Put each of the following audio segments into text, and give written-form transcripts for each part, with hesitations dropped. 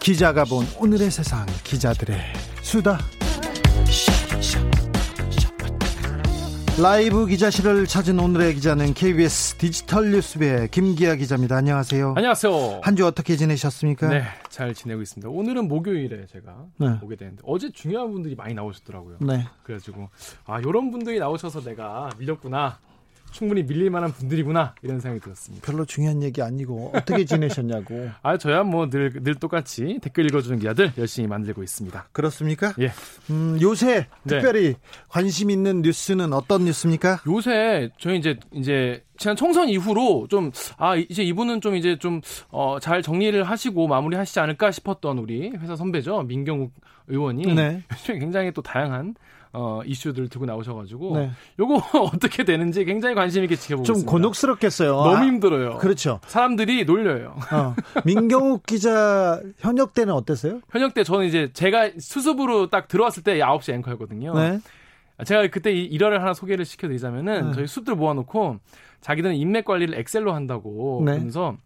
기자가 본 오늘의 세상, 기자들의 수다. 라이브 기자실을 찾은 오늘의 기자는 KBS 디지털 뉴스부의 김기아 기자입니다. 안녕하세요. 안녕하세요. 한 주 어떻게 지내셨습니까? 네, 잘 지내고 있습니다. 오늘은 목요일에 제가 오게 되는데 어제 중요한 분들이 많이 나오셨더라고요. 네. 그래가지고 아, 이런 분들이 나오셔서 내가 밀렸구나. 충분히 밀릴 만한 분들이구나, 이런 생각이 들었습니다. 별로 중요한 얘기 아니고 어떻게 지내셨냐고. 아, 저야 뭐 늘 똑같이 댓글 읽어주는 기자들 열심히 만들고 있습니다. 그렇습니까? 예. 요새 특별히 관심 있는 뉴스는 어떤 뉴스입니까? 요새 저희 이제 지난 총선 이후로 좀 아, 이제 이분은 좀 이제 좀 잘 정리를 하시고 마무리하시지 않을까 싶었던 우리 회사 선배죠, 민경욱 의원이 요즘 굉장히 또 다양한 이슈들 들고 나오셔가지고 요거 어떻게 되는지 굉장히 관심 있게 지켜보고 좀 있습니다. 좀 곤혹스럽겠어요. 너무 힘들어요. 아, 그렇죠. 사람들이 놀려요. 민경욱 기자 현역 때는 어땠어요? 현역 때 저는 이제 제가 수습으로 딱 들어왔을 때 9시 앵커였거든요. 네. 제가 그때 일화를 하나 소개를 시켜드리자면은 저희 수습들 모아놓고 자기들은 인맥 관리를 엑셀로 한다고 그러면서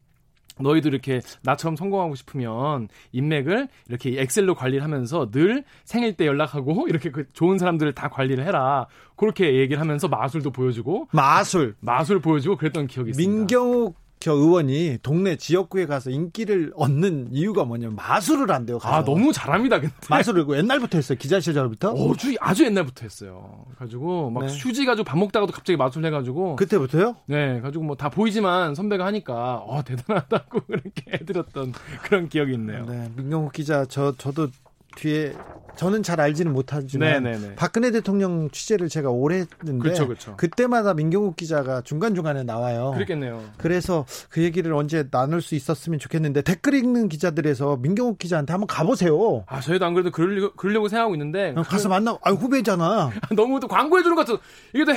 너희도 이렇게 나처럼 성공하고 싶으면 인맥을 이렇게 엑셀로 관리를 하면서 늘 생일 때 연락하고 이렇게 그 좋은 사람들을 다 관리를 해라. 그렇게 얘기를 하면서 마술도 보여주고. 마술 보여주고 그랬던 기억이 있습니다. 민경욱 의원이 동네 지역구에 가서 인기를 얻는 이유가 뭐냐면 마술을 한대요. 가서. 아, 너무 잘합니다. 근데. 마술을 옛날부터 했어요. 기자 시절부터? 아주 옛날부터 했어요. 가지고 막 휴지 가지고 밥 먹다가도 갑자기 마술 해가지고. 그때부터요? 네, 가지고 뭐 다 보이지만 선배가 하니까 대단하다고 그렇게 해드렸던 그런 기억이 있네요. 네, 민경욱 기자 저도 뒤에. 저는 잘 알지는 못하지만 박근혜 대통령 취재를 제가 오래 했는데 그쵸. 그때마다 민경욱 기자가 중간중간에 나와요. 그렇겠네요. 그래서 그 얘기를 언제 나눌 수 있었으면 좋겠는데 댓글 읽는 기자들에서 민경욱 기자한테 한번 가보세요. 아, 저희도 안 그래도 그러려고 생각하고 있는데 가서 만나고 후배잖아. 너무 또 광고해주는 것 같아서 이게 또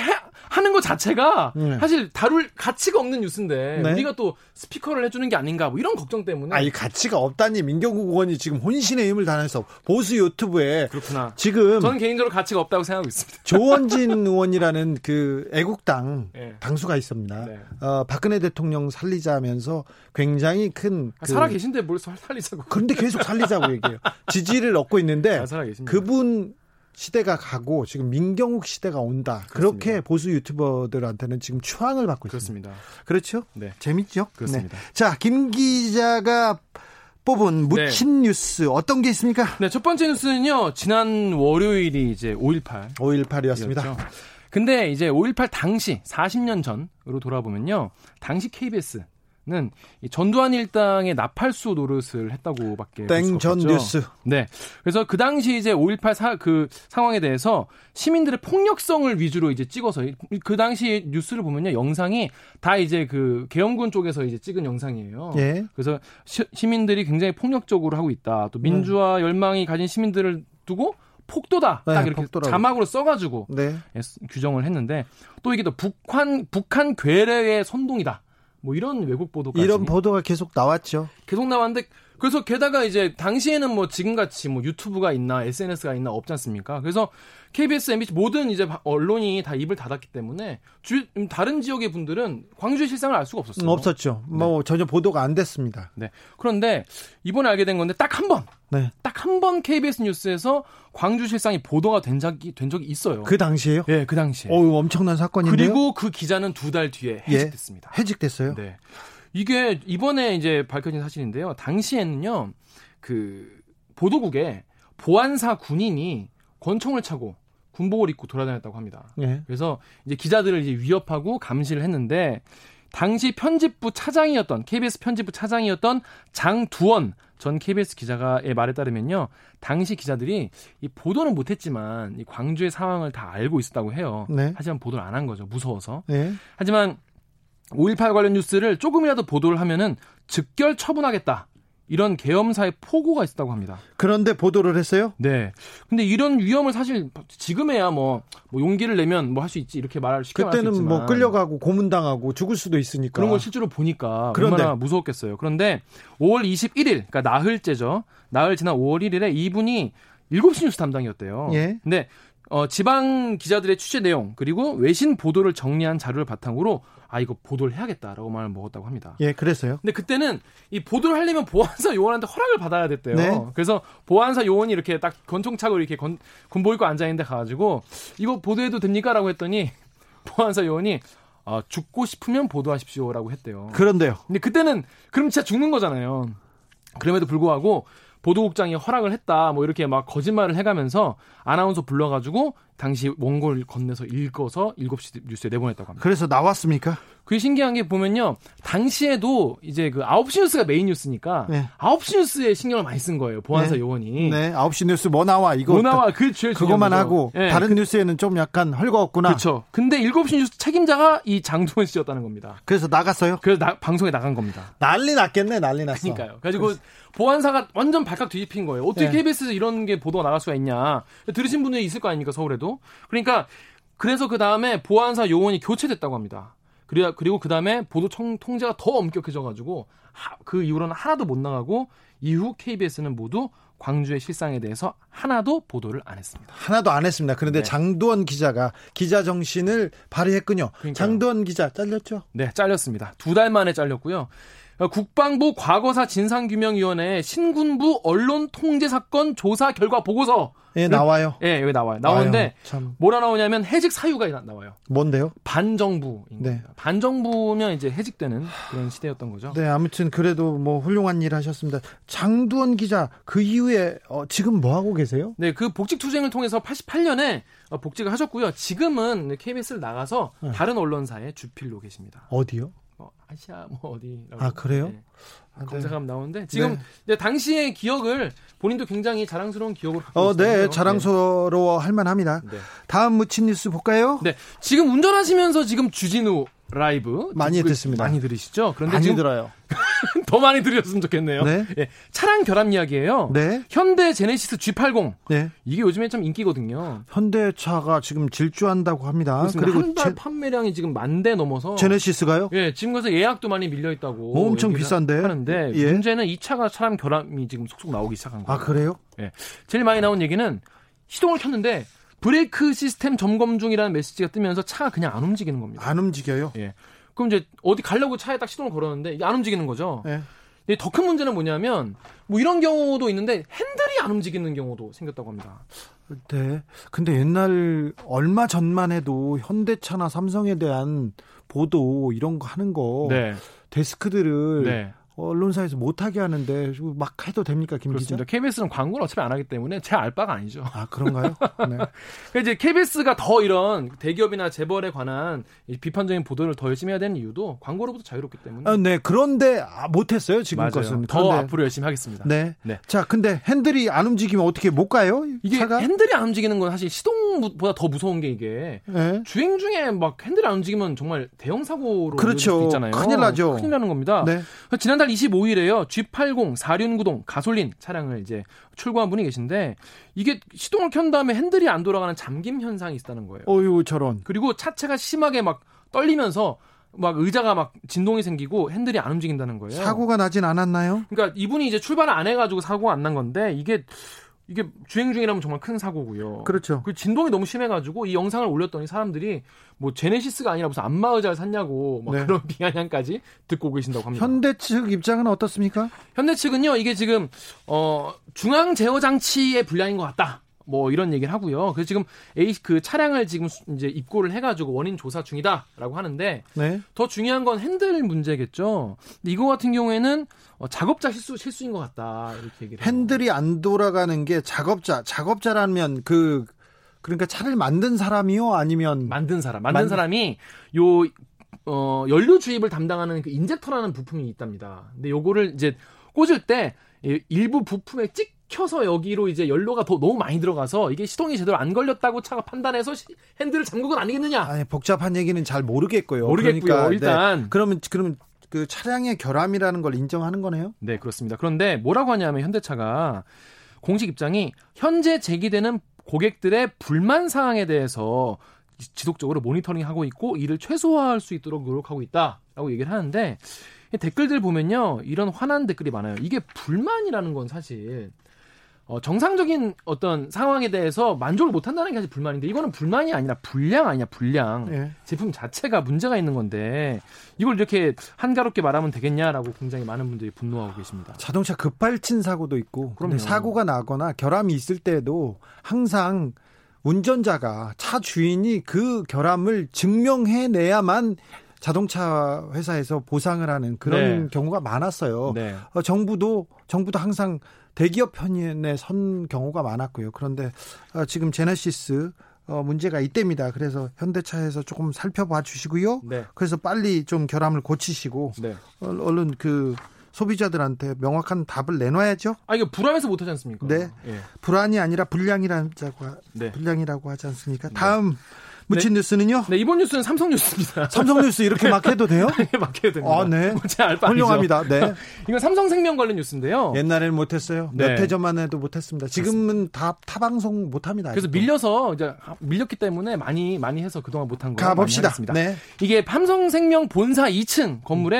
하는 것 자체가 사실 다룰 가치가 없는 뉴스인데 우리가 또 스피커를 해주는 게 아닌가 뭐 이런 걱정 때문에. 이 가치가 없다니. 민경욱 의원이 지금 혼신의 힘을 다해서 보수 유튜브에. 그렇구나. 지금 저는 개인적으로 가치가 없다고 생각하고 있습니다. 조원진 의원이라는 그 애국당 당수가 있습니다. 박근혜 대통령 살리자면서 굉장히 큰 살아계신데 뭘 살리자고. 그런데 계속 살리자고 얘기해요. 지지를 얻고 있는데 그분 시대가 가고 지금 민경욱 시대가 온다. 그렇습니다. 그렇게 보수 유튜버들한테는 지금 추앙을 받고 있습니다. 그렇죠? 네. 재밌죠? 그렇습니다. 네. 자, 김 기자가 뽑은 묻힌 뉴스 어떤 게 있습니까? 네, 첫 번째 뉴스는요. 지난 월요일이 이제 5.18이었습니다. 근데 이제 5.18 당시 40년 전으로 돌아보면요. 당시 KBS는 이 전두환 일당의 나팔수 노릇을 했다고밖에 볼 수가 없죠. 땡전 뉴스. 네. 그래서 그 당시 이제 5.18 그 상황에 대해서 시민들의 폭력성을 위주로 이제 찍어서 그 당시 뉴스를 보면요. 영상이 다 이제 그 계엄군 쪽에서 이제 찍은 영상이에요. 예. 그래서 시민들이 굉장히 폭력적으로 하고 있다. 또 민주화 열망이 가진 시민들을 두고 폭도다. 딱 이렇게 폭도라고. 자막으로 써가지고 규정을 했는데 또 이게 또 북한 괴뢰의 선동이다. 뭐 이런 외국 보도까지. 이런 보도가 계속 나왔죠. 계속 나왔는데 그래서 게다가 이제 당시에는 뭐 지금같이 뭐 유튜브가 있나 SNS가 있나 없지 않습니까? 그래서 KBS, MBC 모든 이제 언론이 다 입을 닫았기 때문에 다른 지역의 분들은 광주의 실상을 알 수가 없었어요. 없었죠. 뭐 전혀 보도가 안 됐습니다. 네. 그런데 이번에 알게 된 건데 딱 한 번. 네. 딱 한 번 KBS 뉴스에서 광주 실상이 보도가 된 적이 있어요. 그 당시에요? 네, 그 당시에. 엄청난 사건인데요. 그리고 그 기자는 2달 뒤에 해직됐습니다. 해직됐어요? 네. 이게 이번에 이제 밝혀진 사실인데요. 당시에는요, 그 보도국에 보안사 군인이 권총을 차고 군복을 입고 돌아다녔다고 합니다. 예. 그래서 이제 기자들을 이제 위협하고 감시를 했는데 당시 KBS 편집부 차장이었던 장두원 전 KBS 기자의 말에 따르면요, 당시 기자들이 이 보도는 못했지만 이 광주의 상황을 다 알고 있었다고 해요. 하지만 보도를 안 한 거죠. 무서워서. 하지만 5.18 관련 뉴스를 조금이라도 보도를 하면은 즉결 처분하겠다. 이런 계엄사의 포고가 있었다고 합니다. 그런데 보도를 했어요? 네. 근데 이런 위험을 사실 지금에야 뭐 용기를 내면 뭐 할 수 있지 이렇게 말할 쉽게 말할 수 있지만 그때는 뭐 끌려가고 고문당하고 죽을 수도 있으니까 그런 걸 실제로 보니까 그런데. 얼마나 무서웠겠어요. 그런데 5월 21일, 그러니까 나흘째죠. 나흘 지난 5월 1일에 이분이 7시 뉴스 담당이었대요. 예. 근데 지방 기자들의 취재 내용 그리고 외신 보도를 정리한 자료를 바탕으로 아 이거 보도를 해야겠다라고 마음을 먹었다고 합니다. 예, 그랬어요. 근데 그때는 이 보도를 하려면 보안사 요원한테 허락을 받아야 됐대요. 네. 그래서 보안사 요원이 이렇게 딱 권총차고 이렇게 군복 입고 앉아 있는데 가가지고 이거 보도해도 됩니까라고 했더니 보안사 요원이 죽고 싶으면 보도하십시오라고 했대요. 그런데요. 근데 그때는 그럼 진짜 죽는 거잖아요. 그럼에도 불구하고. 보도국장이 허락을 했다. 뭐 이렇게 막 거짓말을 해가면서 아나운서 불러가지고 당시 원고를 건네서 읽어서 7시 뉴스에 내보냈다고 합니다. 그래서 나왔습니까? 그게 신기한 게 보면요. 당시에도 이제 그 9시 뉴스가 메인 뉴스니까 네. 9시 뉴스에 신경을 많이 쓴 거예요. 보안사 네. 요원이. 네. 9시 뉴스 뭐 나와 이거. 뭐 나와. 그게 제일 중요한 그것만 거죠. 하고 네. 다른 뉴스에는 좀 약간 헐거웠구나. 그렇죠. 근데 7시 뉴스 책임자가 이 장두원 씨였다는 겁니다. 그래서 나갔어요? 그래서 방송에 나간 겁니다. 난리 났겠네. 난리 났어. 그러니까요. 그래가지고 보안사가 완전 발칵 뒤집힌 거예요. 어떻게 네. KBS에서 이런 게 보도가 나갈 수가 있냐. 들으신 분들이 있을 거 아닙니까, 서울에도. 그러니까 그래서 그 다음에 보안사 요원이 교체됐다고 합니다. 그리고 그 다음에 보도 통제가 더 엄격해져가지고 그 이후로는 하나도 못 나가고 이후 KBS는 모두 광주의 실상에 대해서 하나도 보도를 안 했습니다. 하나도 안 했습니다. 그런데 네. 장두원 기자가 기자 정신을 발휘했군요. 그러니까요. 장두원 기자 잘렸죠? 네, 잘렸습니다. 2달 만에 잘렸고요. 국방부 과거사 진상규명위원회 신군부 언론 통제 사건 조사 결과 보고서. 예, 나와요. 예, 여기 나와요. 나오는데 뭐라 나오냐면 해직 사유가 나와요. 뭔데요? 반정부입니다. 네. 반정부면 이제 해직되는 그런 시대였던 거죠. 네, 아무튼 그래도 뭐 훌륭한 일 하셨습니다. 장두원 기자 그 이후에 지금 뭐 하고 계세요? 네, 그 복직 투쟁을 통해서 88년에 복직을 하셨고요. 지금은 KBS를 나가서 네. 다른 언론사에 주필로 계십니다. 어디요? 아시아 뭐 어디라고. 아 그래요? 네. 아, 검색하면 네. 나오는데 지금 네. 당시의 기억을 본인도 굉장히 자랑스러운 기억으로 갖고 있어요. 네, 자랑스러워 할 만합니다. 네. 다음 묻힌 뉴스 볼까요? 네, 지금 운전하시면서 지금 주진우 라이브 많이 듣습니다. 많이 들으시죠? 그런데 많이 지금 들어요. 더 많이 들으셨으면 좋겠네요. 네. 네. 차량 결합 이야기예요. 네. 현대 제네시스 G80. 네. 이게 요즘에 참 인기거든요. 현대차가 지금 질주한다고 합니다. 그렇습니다. 그리고 한 달 판매량이 지금 10,000대 넘어서 제네시스가요? 예, 네. 지금 그래서 예약도 많이 밀려 있다고. 엄청 비싼데. 하는데 예. 문제는 이 차가 차량 결합이 지금 속속 나오기 시작한 거예요. 아, 그래요? 예. 네. 제일 많이 나온 얘기는 시동을 켰는데 브레이크 시스템 점검 중이라는 메시지가 뜨면서 차가 그냥 안 움직이는 겁니다. 안 움직여요? 예. 그럼 이제 어디 가려고 차에 딱 시동을 걸었는데 이게 안 움직이는 거죠. 예. 근데 더 큰 문제는 뭐냐면 뭐 이런 경우도 있는데 핸들이 안 움직이는 경우도 생겼다고 합니다. 네. 근데 옛날 얼마 전만 해도 현대차나 삼성에 대한 보도 이런 거 하는 거 네. 데스크들을 네. 언론사에서 못하게 하는데 막 해도 됩니까, 김 기자? KBS는 광고를 어차피 안 하기 때문에 제 알바가 아니죠. 아, 그런가요? 네. 그러니까 이제 KBS가 더 이런 대기업이나 재벌에 관한 비판적인 보도를 더 열심히 해야 되는 이유도 광고로부터 자유롭기 때문에. 아, 네. 그런데 못했어요, 지금 것은. 더 앞으로 열심히 하겠습니다. 네. 네. 자, 근데 핸들이 안 움직이면 어떻게 못 가요? 이게 차가? 핸들이 안 움직이는 건 사실 시동보다 더 무서운 게 이게 네. 주행 중에 막 핸들이 안 움직이면 정말 대형 사고로 그렇죠. 있잖아요. 큰일 나죠. 큰일 나는 겁니다. 네. 지난달 25일에요. G80 4륜구동 가솔린 차량을 이제 출고한 분이 계신데 이게 시동을 켠 다음에 핸들이 안 돌아가는 잠김 현상이 있다는 거예요. 어유 저런. 그리고 차체가 심하게 막 떨리면서 막 의자가 막 진동이 생기고 핸들이 안 움직인다는 거예요. 사고가 나진 않았나요? 그러니까 이분이 이제 출발을 안 해가지고 사고가 안 난 건데 이게 주행 중이라면 정말 큰 사고고요. 그렇죠. 그 진동이 너무 심해가지고 이 영상을 올렸더니 사람들이 뭐 제네시스가 아니라 무슨 안마 의자를 샀냐고 막 네. 그런 비아냥까지 듣고 계신다고 합니다. 현대 측 입장은 어떻습니까? 현대 측은요 이게 지금 중앙 제어 장치의 불량인 것 같다. 뭐 이런 얘기를 하고요. 그래서 지금 그 차량을 지금 이제 입고를 해가지고 원인 조사 중이다라고 하는데 네. 더 중요한 건 핸들 문제겠죠. 근데 이거 같은 경우에는 작업자 실수인 것 같다 이렇게 얘기를. 핸들이 해요. 안 돌아가는 게 작업자라면 그러니까 차를 만든 사람이요 아니면 만든 사람이 요 연료 주입을 담당하는 그 인젝터라는 부품이 있답니다. 근데 요거를 이제 꽂을 때 일부 부품에 켜서 여기로 이제 연료가 더 너무 많이 들어가서 이게 시동이 제대로 안 걸렸다고 차가 판단해서 핸들을 잠그건 아니겠느냐? 아니 복잡한 얘기는 잘 모르겠고요. 그러니까, 일단 네. 그러면 그 차량의 결함이라는 걸 인정하는 거네요? 네, 그렇습니다. 그런데 뭐라고 하냐면 현대차가 공식 입장이 현재 제기되는 고객들의 불만 사항에 대해서 지속적으로 모니터링하고 있고 이를 최소화할 수 있도록 노력하고 있다라고 얘기를 하는데 댓글들 보면요. 이런 화난 댓글이 많아요. 이게 불만이라는 건 사실 정상적인 어떤 상황에 대해서 만족을 못한다는 게 사실 불만인데 이거는 불만이 아니라 불량 아니냐 불량. 예. 제품 자체가 문제가 있는 건데 이걸 이렇게 한가롭게 말하면 되겠냐라고 굉장히 많은 분들이 분노하고 계십니다. 자동차 급발진 사고도 있고 그럼요. 사고가 나거나 결함이 있을 때에도 항상 운전자가 차 주인이 그 결함을 증명해내야만 자동차 회사에서 보상을 하는 그런 네. 경우가 많았어요. 네. 정부도 항상 대기업 편에 선 경우가 많았고요. 그런데 지금 제네시스 문제가 있답니다. 그래서 현대차에서 조금 살펴봐 주시고요. 네. 그래서 빨리 좀 결함을 고치시고 네. 얼른 그 소비자들한테 명확한 답을 내놔야죠. 아 이거 불안해서 못하지 않습니까? 네, 예. 불안이 아니라 불량이라고 하지 않습니까? 다음. 네. 묻힌 네. 뉴스는요? 네, 이번 뉴스는 삼성 뉴스입니다. 삼성 뉴스 이렇게 막 해도 돼요? 네, 막 해도 됩니다. 아, 네. 제 알바 아니죠. 훌륭합니다. 네. 이건 삼성생명 관련 뉴스인데요. 옛날에는 못했어요. 네. 몇 해 전만 해도 못했습니다. 지금은 다 타방송 못합니다. 그래서 아직도. 밀렸기 때문에 많이 해서 그동안 못한 거예요. 가봅시다. 네. 이게 삼성생명 본사 2층 건물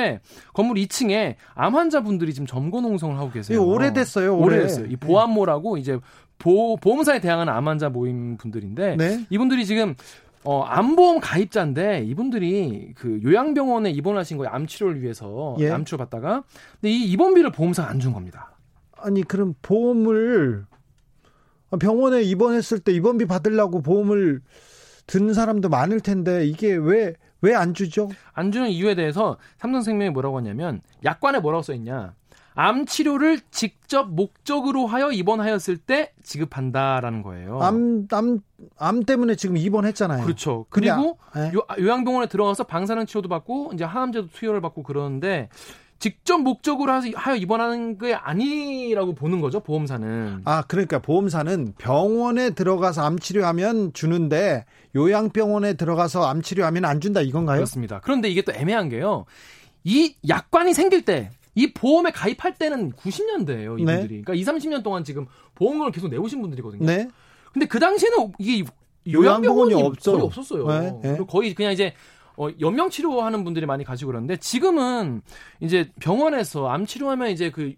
2층에 암 환자분들이 지금 점거농성을 하고 계세요. 오래됐어요. 오래됐어요. 이 보암모라고 이제 보험사에 대항하는 암 환자 모임 분들인데 네. 이분들이 지금 암보험 가입자인데 이분들이 그 요양병원에 입원하신 거예요. 암치료를 위해서 예. 암치료 받다가 근데 이 입원비를 보험사가 안 준 겁니다. 아니 그럼 보험을 병원에 입원했을 때 입원비 받으려고 보험을 든 사람도 많을 텐데 이게 왜 안 주죠? 안 주는 이유에 대해서 삼성생명이 뭐라고 하냐면 약관에 뭐라고 써있냐. 암 치료를 직접 목적으로 하여 입원하였을 때 지급한다라는 거예요. 암 때문에 지금 입원했잖아요. 그렇죠. 그리고 그냥, 요양병원에 들어가서 방사능 치료도 받고 이제 항암제도 투여를 받고 그러는데 직접 목적으로 하여 입원하는 게 아니라고 보는 거죠, 보험사는. 아, 그러니까 보험사는 병원에 들어가서 암 치료하면 주는데 요양병원에 들어가서 암 치료하면 안 준다 이건가요? 그렇습니다. 그런데 이게 또 애매한 게요. 이 약관이 생길 때 이 보험에 가입할 때는 90년대예요, 이분들이. 네. 그러니까 20, 30년 동안 지금 보험금을 계속 내오신 분들이거든요. 네. 근데 그 당시에는 이게 요양병원이 거의 없었어요. 네. 네. 거의 그냥 이제 연명 치료하는 분들이 많이 가시고 그러는데 지금은 이제 병원에서 암 치료하면 이제 그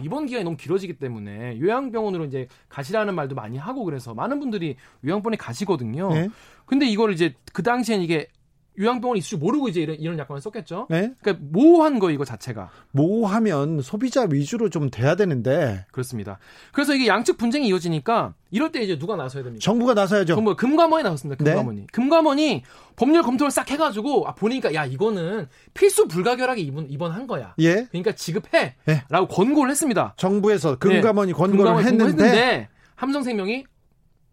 입원 기간이 너무 길어지기 때문에 요양병원으로 이제 가시라는 말도 많이 하고 그래서 많은 분들이 요양병원에 가시거든요. 네. 근데 이걸 이제 그 당시엔 이게 요양병원 있을 줄 모르고 이제 이런 약관을 썼겠죠. 네? 그러니까 모호한 거 이거 자체가. 모호하면 소비자 위주로 좀 돼야 되는데. 그렇습니다. 그래서 이게 양측 분쟁이 이어지니까 이럴 때 이제 누가 나서야 됩니까? 정부가 나서야죠. 정부가 금감원이 나섰습니다. 금감원이. 네? 금감원이 법률 검토를 싹 해가지고 보니까 야 이거는 필수 불가결하게 입원한 거야. 예. 그러니까 지급해. 예. 라고 권고를 했습니다. 정부에서 금감원이 네. 권고를 했는데 삼성생명이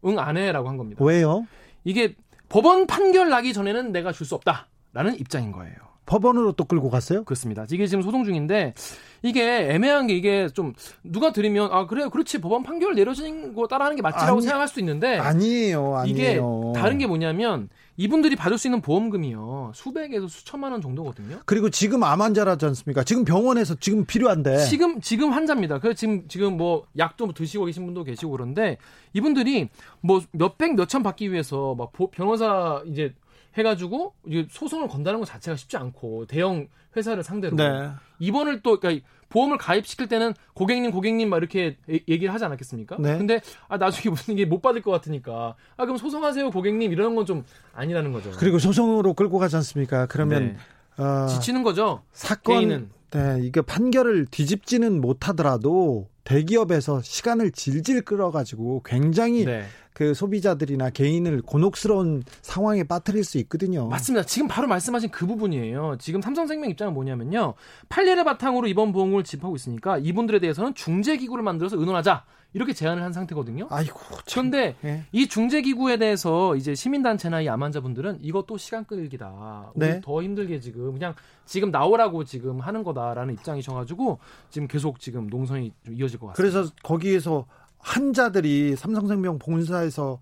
응 안 해라고 한 겁니다. 왜요? 이게 법원 판결 나기 전에는 내가 줄 수 없다라는 입장인 거예요. 법원으로 또 끌고 갔어요? 그렇습니다. 이게 지금 소송 중인데 이게 애매한 게 이게 좀 누가 들으면 아 그래요 그렇지 법원 판결 내려진 거 따라하는 게 맞지라고 생각할 수 있는데 아니에요. 이게 다른 게 뭐냐면 이분들이 받을 수 있는 보험금이요. 수백에서 수천만 원 정도거든요. 그리고 지금 암 환자라지 않습니까? 지금 병원에서 지금 필요한데. 지금 환자입니다. 그래서 지금 뭐 약도 드시고 계신 분도 계시고 그런데 이분들이 뭐 몇백 몇천 받기 위해서 막 변호사 이제 해가지고 소송을 건다는 것 자체가 쉽지 않고 대형 회사를 상대로 네. 입원을 또 그러니까 보험을 가입시킬 때는 고객님 막 이렇게 얘기를 하지 않았겠습니까? 네. 근데 나중에 무슨 이게 못 받을 것 같으니까 그럼 소송하세요 고객님 이런 건 좀 아니라는 거죠. 그리고 소송으로 끌고 가지 않습니까? 그러면 네. 지치는 거죠. 사건은 네, 이게 판결을 뒤집지는 못하더라도 대기업에서 시간을 질질 끌어가지고 굉장히 네. 그 소비자들이나 개인을 곤혹스러운 상황에 빠뜨릴 수 있거든요. 맞습니다. 지금 바로 말씀하신 그 부분이에요. 지금 삼성생명 입장은 뭐냐면요. 판례를 바탕으로 이번 보험을 집하고 있으니까 이분들에 대해서는 중재기구를 만들어서 의논하자. 이렇게 제안을 한 상태거든요. 아이고, 참. 그런데 네. 이 중재기구에 대해서 이제 시민단체나 이 암환자분들은 이것도 시간 끌기다. 네. 더 힘들게 지금 그냥 지금 나오라고 지금 하는 거다라는 입장이셔가지고 지금 계속 지금 농성이 좀 이어질 것 같습니다. 그래서 거기에서 환자들이 삼성생명 본사에서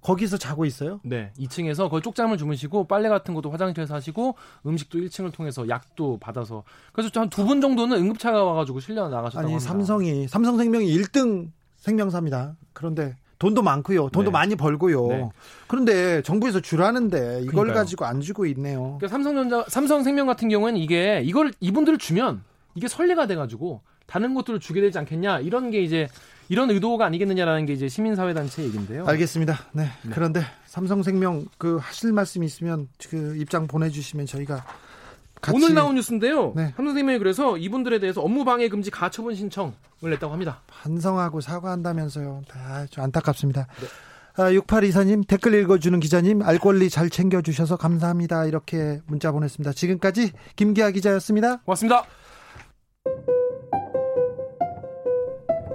거기서 자고 있어요? 네. 2층에서 거기 쪽잠을 주무시고 빨래 같은 것도 화장실에서 하시고 음식도 1층을 통해서 약도 받아서 그래서 한 두 분 정도는 응급차가 와가지고 실려 나가셨다고 합니다. 아니 삼성이 삼성생명이 1등 생명사입니다. 그런데 돈도 많고요. 돈도 네. 많이 벌고요. 네. 그런데 정부에서 주라는데 이걸 그러니까요. 가지고 안 주고 있네요. 그러니까 삼성생명 같은 경우에는 이게 이걸 이분들을 주면 이게 선례가 돼가지고 다른 것들을 주게 되지 않겠냐 이런 게 이제 이런 의도가 아니겠느냐라는 게 이제 시민사회단체 얘기인데요. 알겠습니다. 네. 네. 그런데 삼성생명 그 하실 말씀 있으면 그 입장 보내주시면 저희가 같이 오늘 나온 뉴스인데요. 네. 삼성생명이 그래서 이분들에 대해서 업무방해 금지 가처분 신청을 냈다고 합니다. 반성하고 사과한다면서요. 아, 좀 안타깝습니다. 네. 6824님 댓글 읽어주는 기자님 알 권리 잘 챙겨주셔서 감사합니다. 이렇게 문자 보냈습니다. 지금까지 김기아 기자였습니다. 고맙습니다.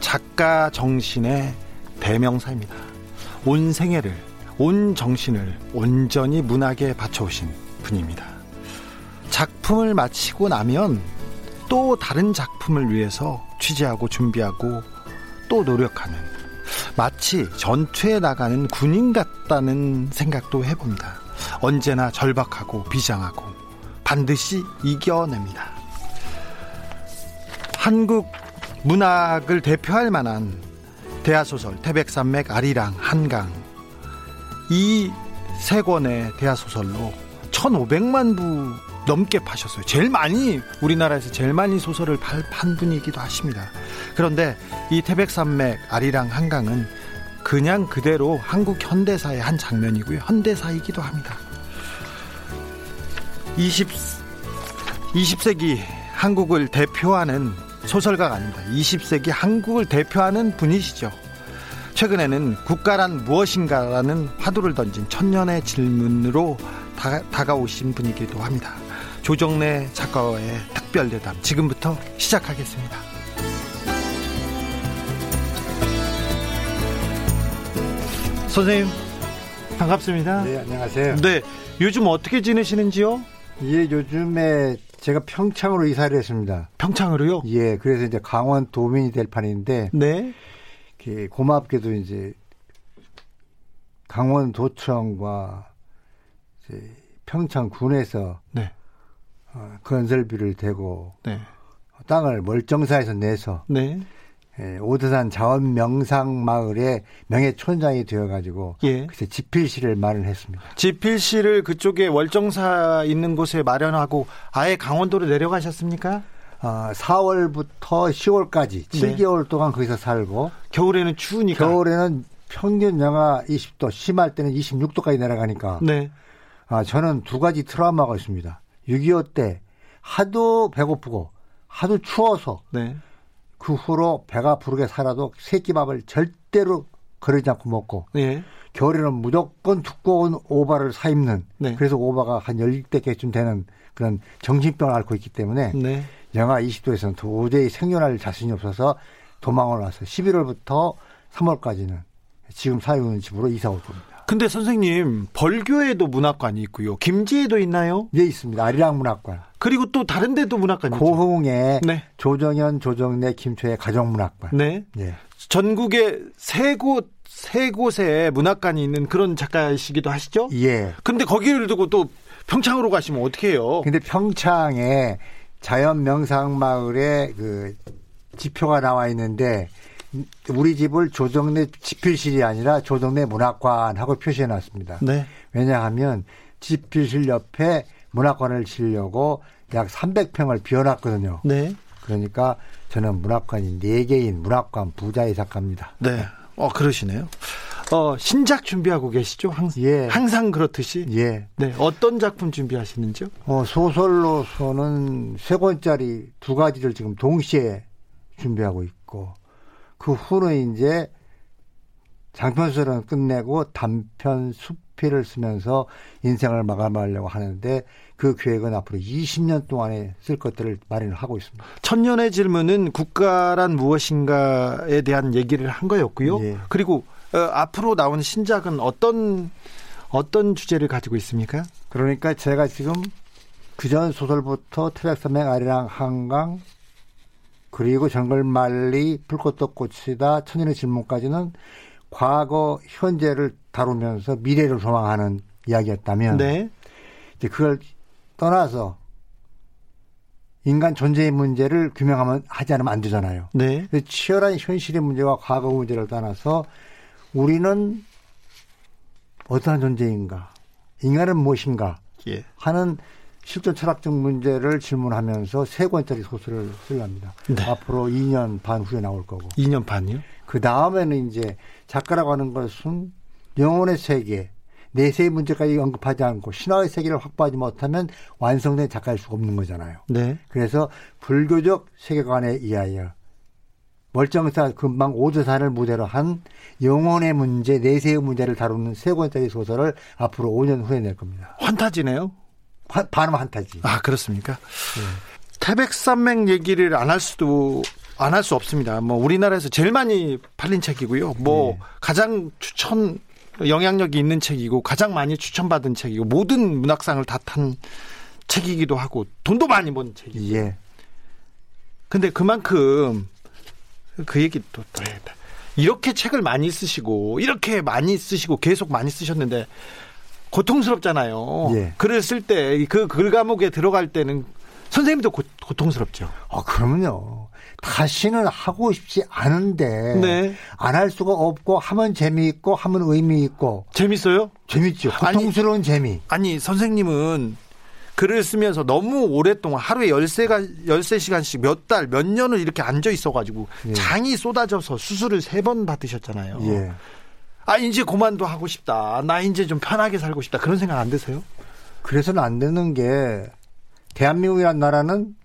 작가 정신의 대명사입니다. 온 생애를, 온 정신을 온전히 문학에 바쳐오신 분입니다. 작품을 마치고 나면 또 다른 작품을 위해서 취재하고 준비하고 또 노력하는 마치 전투에 나가는 군인 같다는 생각도 해봅니다. 언제나 절박하고 비장하고 반드시 이겨냅니다. 한국 문학을 대표할 만한 대하소설 태백산맥, 아리랑, 한강 이 세 권의 대하소설로 1,500만 부 넘게 파셨어요. 제일 많이 우리나라에서 제일 많이 소설을 판 분이기도 하십니다. 그런데 이 태백산맥, 아리랑, 한강은 그냥 그대로 한국 현대사의 한 장면이고요. 현대사이기도 합니다. 20세기 한국을 대표하는 소설가가 아닙니다. 20세기 한국을 대표하는 분이시죠. 최근에는 국가란 무엇인가라는 화두를 던진 천년의 질문으로 다가오신 분이기도 합니다. 조정래 작가와의 특별대담 지금부터 시작하겠습니다. 선생님 반갑습니다. 네, 안녕하세요. 네, 요즘 어떻게 지내시는지요? 예, 요즘에 제가 평창으로 이사를 했습니다. 평창으로요? 예, 그래서 이제 강원 도민이 될 판인데, 네. 고맙게도 이제 강원도청과 이제 평창군에서 네. 건설비를 대고 네. 땅을 월정사에서 내서 네. 예, 오대산 자원명상마을의 명예촌장이 되어가지고 예. 그때 집필실을 마련했습니다. 집필실을 그쪽에 월정사 있는 곳에 마련하고 아예 강원도로 내려가셨습니까? 4월부터 10월까지 7개월 동안 거기서 살고 겨울에는 추우니까 겨울에는 평균 영하 20도 심할 때는 26도까지 내려가니까 네. 저는 두 가지 트라우마가 있습니다. 6.25 때 하도 배고프고 하도 추워서 네. 그 후로 배가 부르게 살아도 새끼밥을 절대로 거르지 않고 먹고 예. 겨울에는 무조건 두꺼운 오바를 사입는 네. 그래서 오바가 한 10대 개쯤 되는 그런 정신병을 앓고 있기 때문에 네. 영하 20도에서는 도저히 생존할 자신이 없어서 도망을 와서 11월부터 3월까지는 지금 살고 있는 집으로 이사 올 겁니다. 근데 선생님 벌교에도 문학관이 있고요. 김제에도 있나요? 예, 있습니다. 아리랑 문학관. 그리고 또 다른 데도 문학관이 있죠. 고흥에 네. 조정현, 조정래, 김초의 가정문학관. 네. 예. 전국에 세 곳에 문학관이 있는 그런 작가이시기도 하시죠? 예. 근데 거기를 두고 또 평창으로 가시면 어떻게 해요? 근데 평창에 자연명상마을에 그 지표가 나와 있는데 우리 집을 조정래 집필실이 아니라 조정래 문학관하고 표시해놨습니다. 네. 왜냐하면 집필실 옆에 문학관을 지으려고 약 300평을 비워놨거든요. 네. 그러니까 저는 문학관이 4개인 문학관 부자의 작가입니다. 네. 그러시네요. 신작 준비하고 계시죠? 항상 그렇듯이. 예. 네. 어떤 작품 준비하시는지요? 소설로서는 3권짜리 두 가지를 지금 동시에 준비하고 있고 그 후는 이제 장편소설은 끝내고 단편 수필을 쓰면서 인생을 마감하려고 하는데 그 계획은 앞으로 20년 동안에 쓸 것들을 마련을 하고 있습니다. 천년의 질문은 국가란 무엇인가에 대한 얘기를 한 거였고요. 예. 그리고 앞으로 나온 신작은 어떤 주제를 가지고 있습니까? 그러니까 제가 지금 그전 소설부터 태백산맥, 아리랑, 한강 그리고 정글만리, 불꽃도 꽃이다, 천년의 질문까지는 과거, 현재를 다루면서 미래를 소망하는 이야기였다면 네. 이제 그걸 떠나서 인간 존재의 문제를 규명하면 하지 않으면 안 되잖아요. 네. 치열한 현실의 문제와 과거 문제를 떠나서 우리는 어떠한 존재인가, 인간은 무엇인가 예. 하는 실존 철학적 문제를 질문하면서 3권짜리 소설을 쓰려 합니다. 네. 앞으로 2년 반 후에 나올 거고. 2년 반이요? 그 다음에는 이제 작가라고 하는 것은 영혼의 세계, 내세의 문제까지 언급하지 않고 신화의 세계를 확보하지 못하면 완성된 작가일 수가 없는 거잖아요. 네. 그래서 불교적 세계관에 의하여 월정사 근방 오대산을 무대로 한 영혼의 문제, 내세의 문제를 다루는 3권짜리 소설을 앞으로 5년 후에 낼 겁니다. 환타지네요? 반음 한타지. 아, 그렇습니까? 네. 태백산맥 얘기를 안 할 수 없습니다. 뭐 우리나라에서 제일 많이 팔린 책이고요. 뭐 네. 가장 추천 영향력이 있는 책이고 가장 많이 추천받은 책이고 모든 문학상을 다 탄 책이기도 하고 돈도 많이 번 책이에요. 예. 근데 그만큼 그 얘기 또 해야겠다. 이렇게 책을 많이 쓰시고 이렇게 많이 쓰시고 계속 많이 쓰셨는데 고통스럽잖아요. 예. 글을 쓸 때 글 과목에 들어갈 때는 선생님도 고통스럽죠. 아, 그럼요. 다시는 하고 싶지 않은데 네. 안 할 수가 없고 하면 재미있고 하면 의미있고. 재밌어요? 재밌죠. 고통스러운 재미. 아니 선생님은 글을 쓰면서 너무 오랫동안 하루에 13시간씩 몇 달, 몇 년을 이렇게 앉아 있어가지고 예. 장이 쏟아져서 수술을 3번 받으셨잖아요. 예. 아, 이제 그만도 하고 싶다. 나 이제 좀 편하게 살고 싶다. 그런 생각 안 드세요? 그래서는 안 되는 게 대한민국이라는 나라는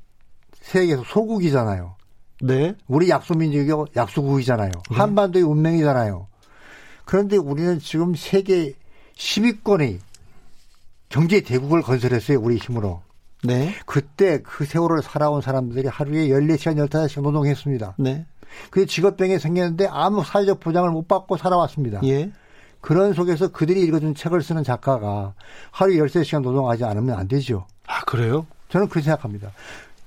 세계에서 소국이잖아요. 네. 우리 약소민족이고 약소국이잖아요. 네. 한반도의 운명이잖아요. 그런데 우리는 지금 세계 10위권의 경제 대국을 건설했어요. 우리 힘으로. 네. 그때 그 세월을 살아온 사람들이 하루에 14시간, 15시간 노동했습니다. 네. 그 직업병이 생겼는데 아무 사회적 보장을 못 받고 살아왔습니다. 예. 그런 속에서 그들이 읽어준 책을 쓰는 작가가 하루 13시간 노동하지 않으면 안 되죠. 아, 그래요? 저는 그렇게 생각합니다.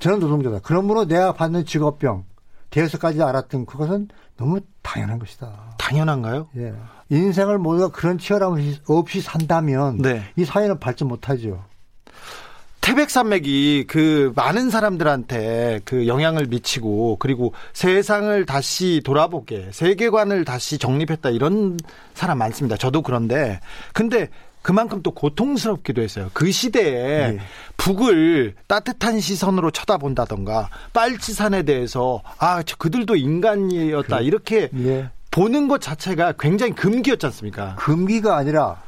저는 노동자다. 그러므로 내가 받는 직업병, 대여서까지 알았던 그것은 너무 당연한 것이다. 당연한가요? 예. 인생을 모두가 그런 치열함 없이 산다면 네. 이 사회는 발전 못하죠. 태백산맥이 그 많은 사람들한테 그 영향을 미치고 그리고 세상을 다시 돌아보게 세계관을 다시 정립했다 이런 사람 많습니다. 저도 그런데 근데 그만큼 또 고통스럽기도 했어요. 그 시대에 네. 북을 따뜻한 시선으로 쳐다본다던가 빨치산에 대해서 아, 그들도 인간이었다 이렇게 네. 보는 것 자체가 굉장히 금기였지 않습니까? 금기가 아니라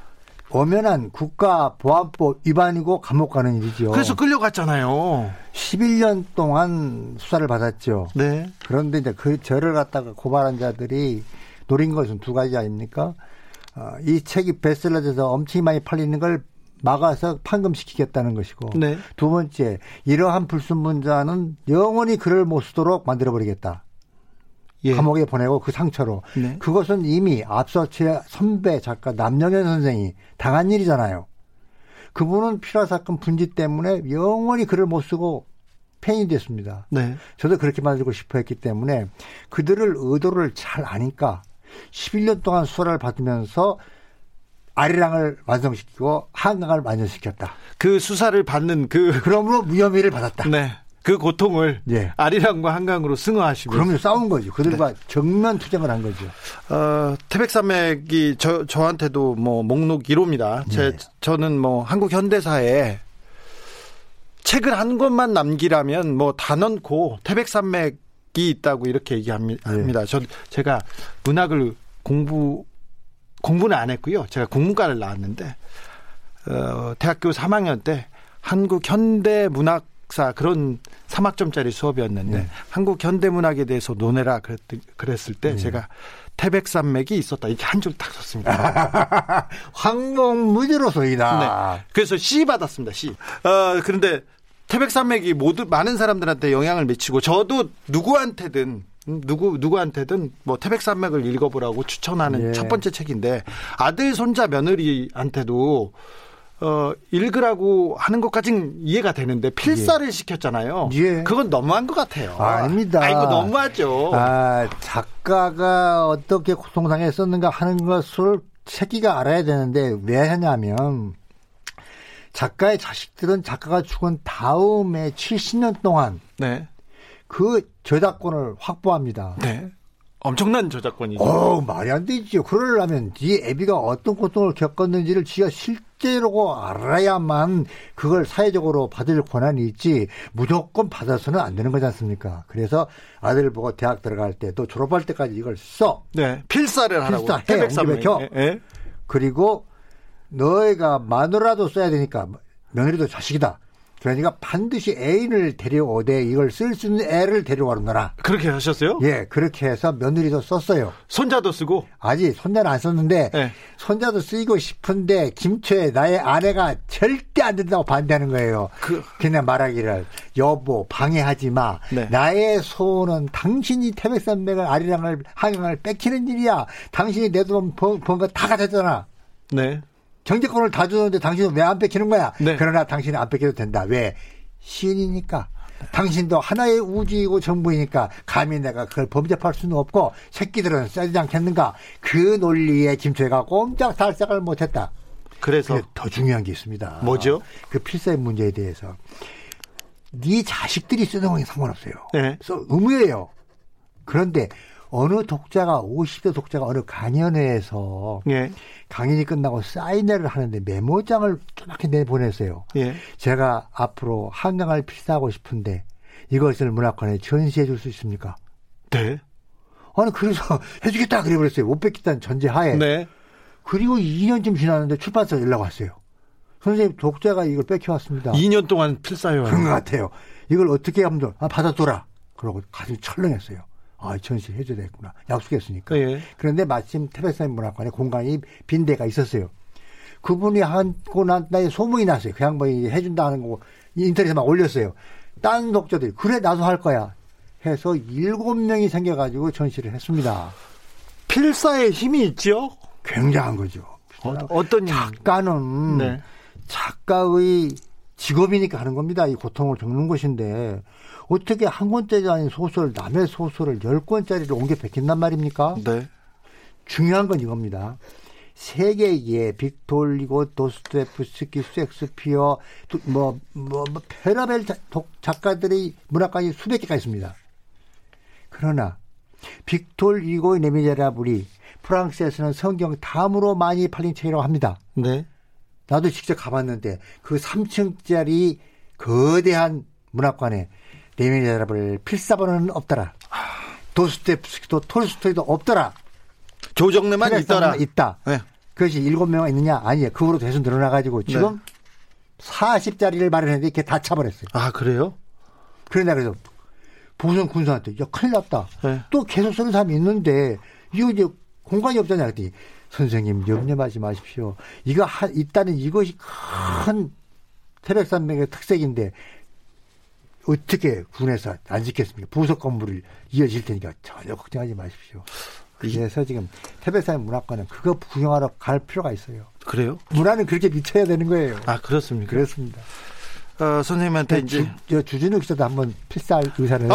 엄연한 국가보안법 위반이고 감옥 가는 일이죠. 그래서 끌려갔잖아요. 11년 동안 수사를 받았죠. 네. 그런데 이제 그 저를 갖다가 고발한 자들이 노린 것은 2가지 아닙니까? 이 책이 베스트셀러에서 엄청 많이 팔리는 걸 막아서 판금시키겠다는 것이고 네. 2번째 이러한 불순분자는 영원히 글을 못 쓰도록 만들어버리겠다. 예. 감옥에 보내고 그 상처로 네. 그것은 이미 앞서 제 선배 작가 남영현 선생이 당한 일이잖아요. 그분은 필화사건 분지 때문에 영원히 글을 못 쓰고 폐인이 됐습니다. 네. 저도 그렇게 만들고 싶어 했기 때문에 그들을 의도를 잘 아니까 11년 동안 수사를 받으면서 아리랑을 완성시키고 한강을 완성시켰다. 그 수사를 받는 그러므로 무혐의를 받았다. 네. 그 고통을 예. 아리랑과 한강으로 승화하시고. 그럼요. 싸운 거죠. 그들과 네. 정면 투쟁을 한 거죠. 태백산맥이 저한테도 뭐 목록 1호입니다. 저는 뭐 한국 현대사에 책을 한 권만 남기라면 뭐 단언코 태백산맥이 있다고 이렇게 얘기합니다. 네. 제가 문학을 공부는 안 했고요. 제가 국문과를 나왔는데 대학교 3학년 때 한국 현대 문학 그런 3학점짜리 수업이었는데 네. 한국 현대문학에 대해서 논해라 그랬을 때 네. 제가 태백산맥이 있었다. 이렇게 한 줄 딱 썼습니다. 황봉무지로 소이다. 네. 그래서 C 받았습니다. C. 그런데 태백산맥이 많은 사람들한테 영향을 미치고 저도 누구한테든 뭐 태백산맥을 읽어보라고 추천하는 첫 번째 책인데 아들, 손자, 며느리한테도 읽으라고 하는 것까지는 이해가 되는데 필사를 시켰잖아요. 그건 너무한 것 같아요. 아닙니다. 이거 너무하죠. 작가가 어떻게 고통상에 썼는가 하는 것을 책이가 알아야 되는데 왜 하냐면 작가의 자식들은 작가가 죽은 다음에 70년 동안 그 저작권을 확보합니다. 네. 엄청난 저작권이죠. 말이 안 되죠. 그러려면 네 애비가 어떤 고통을 겪었는지를 지가 실제로 알아야만 그걸 사회적으로 받을 권한이 있지 무조건 받아서는 안 되는 거지 않습니까? 그래서 아들 보고 대학 들어갈 때도 졸업할 때까지 이걸 써. 네. 필사를 하라고. 태백산맥. 그리고 너희가 마누라도 써야 되니까 며느리도 자식이다. 그러니까 반드시 애인을 데려오되 이걸 쓸 수 있는 애를 데려와라. 그렇게 하셨어요? 예, 그렇게 해서 며느리도 썼어요. 손자도 쓰고? 아니, 손자는 안 썼는데 손자도 쓰이고 싶은데 김초에 나의 아내가 절대 안 된다고 반대하는 거예요. 그냥 말하기를 여보 방해하지 마. 나의 소원은 당신이 태백산맥을 아리랑을 한강을 뺏기는 일이야. 당신이 내 돈 번 거 다 가졌잖아. 네. 경제권을 다 주는데 당신은 왜 안 뺏기는 거야? 그러나 당신은 안 뺏겨도 된다. 왜? 시인이니까. 당신도 하나의 우주이고 정부이니까 감히 내가 그걸 범접할 수는 없고 새끼들은 써지지 않겠는가. 그 논리에 김초희가 꼼짝달싹을 못했다. 그래서 더 중요한 게 있습니다. 뭐죠? 그 필사의 문제에 대해서. 네 자식들이 쓰는 건 상관없어요. 그래서 의무예요. 그런데 어느 독자가 50대 독자가 어느 강연회에서 강연이 끝나고 사인회를 하는데 메모장을 조그맣게 내보냈어요. 제가 앞으로 한강을 필사하고 싶은데 이것을 문학관에 전시해 줄 수 있습니까? 네. 아니 그래서 해주겠다 그래버렸어요. 못 뺏겠다는 전제하에. 그리고 2년쯤 지났는데 출판사 연락 왔어요. 선생님 독자가 이걸 뺏겨왔습니다. 2년 동안 필사해요. 그런 것 같아요. 이걸 어떻게 하면 좀 받아둬라. 그러고 가슴이 철렁했어요. 전시를 해줘야 되겠구나. 약속했으니까. 그런데 마침 태백산맥 문학관에 공간이 빈대가 있었어요. 그분이 하고 난 다음에 소문이 났어요. 그 양반이 해준다는 거 인터넷에 막 올렸어요. 딴 독자들이 그래 나도 할 거야 해서 7명이 생겨가지고 전시를 했습니다. 필사의 힘이 있죠? 굉장한 거죠. 어떤 작가는 작가의 직업이니까 하는 겁니다. 이 고통을 겪는 것인데 어떻게 한 권짜리 아닌 소설, 남의 소설을 10권짜리를 옮겨 베낀단 말입니까? 중요한 건 이겁니다. 세계의 빅톨리고 도스토옙스키, 섹스피어, 페라벨 작가들의 문학관이 수백 개가 있습니다. 그러나 빅톨리고의 레미제라블이 프랑스에서는 성경 다음으로 많이 팔린 책이라고 합니다. 나도 직접 가봤는데 그 3층짜리 거대한 문학관에 레미제라블 필사본은 없더라. 도스토옙스키도 톨스토이도 없더라. 조정래만 있더라. 그것이 7명 있느냐? 아니에요. 그 후로 대수 늘어나가지고 지금 40짜리를 마련했는데 이렇게 다 차버렸어요. 그래요? 그래서 보선 군수한테 야 큰일 났다. 또 계속 쓰는 사람이 있는데 이거 이제 공간이 없잖아. 그랬더니 선생님 염려하지 마십시오. 이거 있다는 이것이 큰 태백산맥의 특색인데 어떻게 군에서 안 지켰습니까? 부속 건물을 이어질 테니까 전혀 걱정하지 마십시오. 그래서 지금 태백산맥 문학관은 그거 구경하러 갈 필요가 있어요. 그래요? 문화는 그렇게 미쳐야 되는 거예요. 그렇습니까? 그렇습니다. 선생님한테 이제 주진우 기자도 한번 필사할 의사를.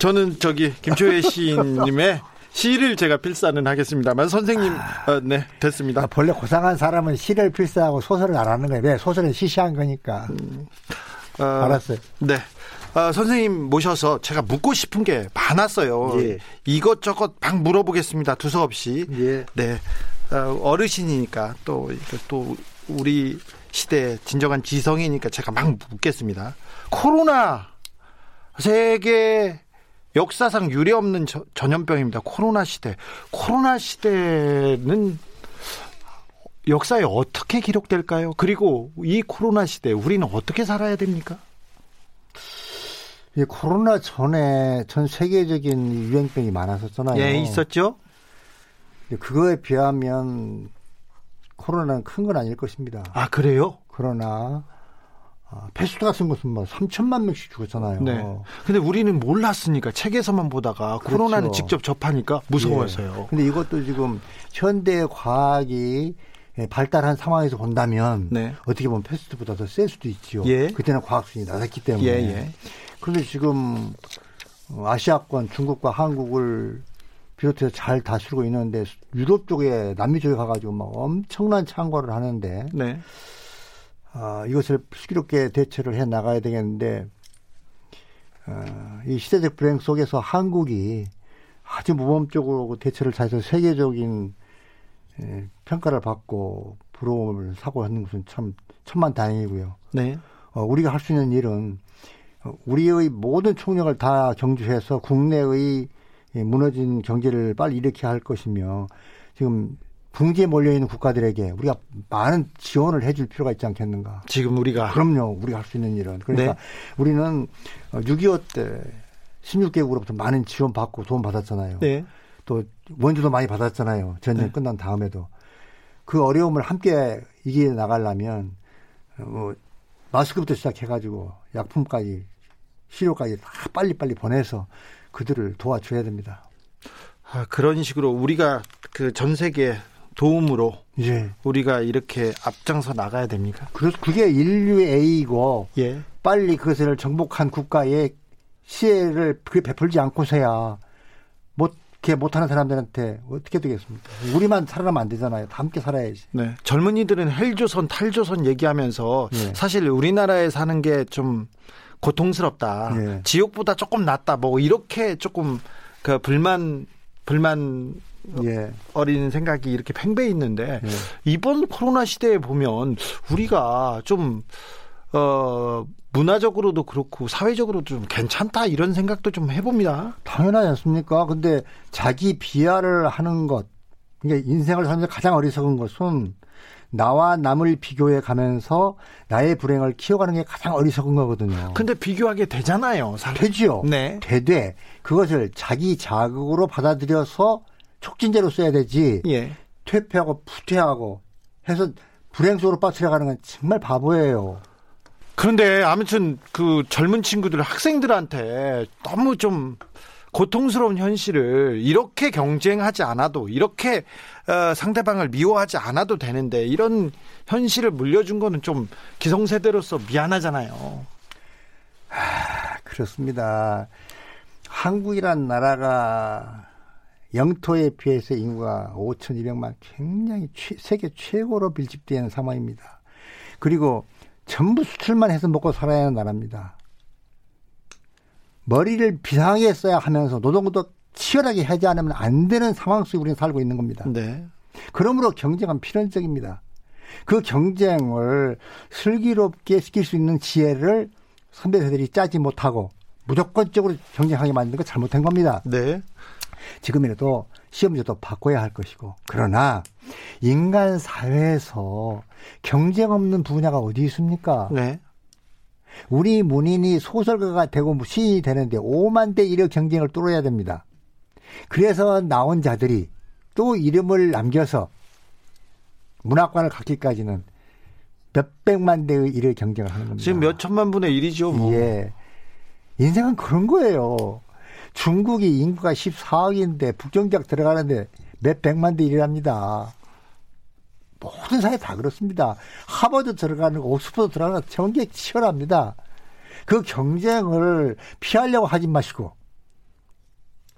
저는 저기 김초회 시인님의 시를 제가 필사는 하겠습니다만 선생님 네 됐습니다. 본래 고상한 사람은 시를 필사하고 소설을 안 하는 거예요. 왜? 소설은 시시한 거니까. 알았어요. 선생님 모셔서 제가 묻고 싶은 게 많았어요. 이것저것 막 물어보겠습니다. 두서없이. 네. 어르신이니까 또 우리 시대의 진정한 지성이니까 제가 막 묻겠습니다. 코로나 세계 역사상 유례없는 전염병입니다. 코로나 시대. 코로나 시대는 역사에 어떻게 기록될까요? 그리고 이 코로나 시대 우리는 어떻게 살아야 됩니까? 예, 코로나 전에 전 세계적인 유행병이 많았었잖아요. 예, 있었죠. 그거에 비하면 코로나는 큰 건 아닐 것입니다. 아, 그래요? 그러나 패스트 같은 것은 뭐 3천만 명씩 죽었잖아요. 네. 근데 우리는 몰랐으니까 책에서만 보다가 그렇죠. 코로나는 직접 접하니까 무서워서요. 예. 근데 이것도 지금 현대 과학이 발달한 상황에서 본다면 네. 어떻게 보면 패스트보다 더 셀 수도 있지요. 예. 그때는 과학순이 낮았기 때문에. 예, 예. 그런데 지금 아시아권 중국과 한국을 비롯해서 잘 다스리고 있는데 유럽 쪽에 남미 쪽에 가가지고 막 엄청난 창궐을 하는데 네. 이것을 슬기롭게 대처를 해 나가야 되겠는데 이 시대적 불행 속에서 한국이 아주 모범적으로 대처를 잘해서 세계적인 평가를 받고 부러움을 사고 하는 것은 참 천만다행이고요. 네. 우리가 할 수 있는 일은 우리의 모든 총력을 다 경주해서 국내의 무너진 경제를 빨리 일으켜야 할 것이며 지금 붕괴에 몰려있는 국가들에게 우리가 많은 지원을 해줄 필요가 있지 않겠는가. 지금 우리가. 그럼요. 우리가 할 수 있는 일은. 그러니까 네. 우리는 6.25 때 16개국으로부터 많은 지원받고 도움받았잖아요. 네. 또 원주도 많이 받았잖아요. 전쟁 네. 끝난 다음에도. 그 어려움을 함께 이겨 나가려면 마스크부터 시작해가지고 약품까지 식료까지 다 빨리빨리 보내서 그들을 도와줘야 됩니다. 아, 그런 식으로 우리가 그 전 세계 도움으로 예. 우리가 이렇게 앞장서 나가야 됩니까? 그게 인류의 애이고 예. 빨리 그것을 정복한 국가의 시혜를 베풀지 않고서야 그렇게 못하는 사람들한테 어떻게 되겠습니까? 우리만 살아나면 안 되잖아요. 다 함께 살아야지. 네. 젊은이들은 헬조선, 탈조선 얘기하면서 예. 사실 우리나라에 사는 게 좀 고통스럽다. 예. 지옥보다 조금 낫다. 뭐 이렇게 조금 그 불만 예. 어린 생각이 이렇게 팽배해 있는데 예. 이번 코로나 시대에 보면 우리가 좀 문화적으로도 그렇고 사회적으로도 좀 괜찮다 이런 생각도 좀 해봅니다. 당연하지 않습니까? 근데 자기 비하를 하는 것, 그러니까 인생을 살면서 가장 어리석은 것은 나와 남을 비교해 가면서 나의 불행을 키워가는 게 가장 어리석은 거거든요. 근데 비교하게 되잖아요. 되지요. 네. 되되 그것을 자기 자극으로 받아들여서 촉진제로 써야 되지 예. 퇴폐하고 부퇴하고 해서 불행 속으로 빠뜨려가는 건 정말 바보예요. 그런데 아무튼 그 젊은 친구들 학생들한테 너무 좀 고통스러운 현실을 이렇게 경쟁하지 않아도 이렇게 상대방을 미워하지 않아도 되는데 이런 현실을 물려준 거는 좀 기성세대로서 미안하잖아요. 그렇습니다. 한국이란 나라가 영토에 비해서 인구가 5,200만 굉장히 세계 최고로 밀집되는 상황입니다. 그리고 전부 수출만 해서 먹고 살아야 하는 나라입니다. 머리를 비상하게 써야 하면서 노동도 치열하게 하지 않으면 안 되는 상황 속에 우리는 살고 있는 겁니다. 네. 그러므로 경쟁은 필연적입니다. 그 경쟁을 슬기롭게 시킬 수 있는 지혜를 선배들이 짜지 못하고 무조건적으로 경쟁하게 만드는 건 잘못된 겁니다. 네. 지금이라도 시험제도 바꿔야 할 것이고 그러나 인간 사회에서 경쟁 없는 분야가 어디 있습니까? 네. 우리 문인이 소설가가 되고 시인이 되는데 5만 대 1의 경쟁을 뚫어야 됩니다. 그래서 나온 자들이 또 이름을 남겨서 문학관을 갖기까지는 몇백만 대의 1의 경쟁을 하는 겁니다. 지금 몇 천만 분의 1이죠. 뭐. 예. 인생은 그런 거예요. 중국이 인구가 14억인데 북경제학 들어가는데 몇 백만 대 1이랍니다. 모든 사회 다 그렇습니다. 하버드 들어가는 거, 옥스퍼드 들어가는 거 경쟁이 치열합니다. 그 경쟁을 피하려고 하지 마시고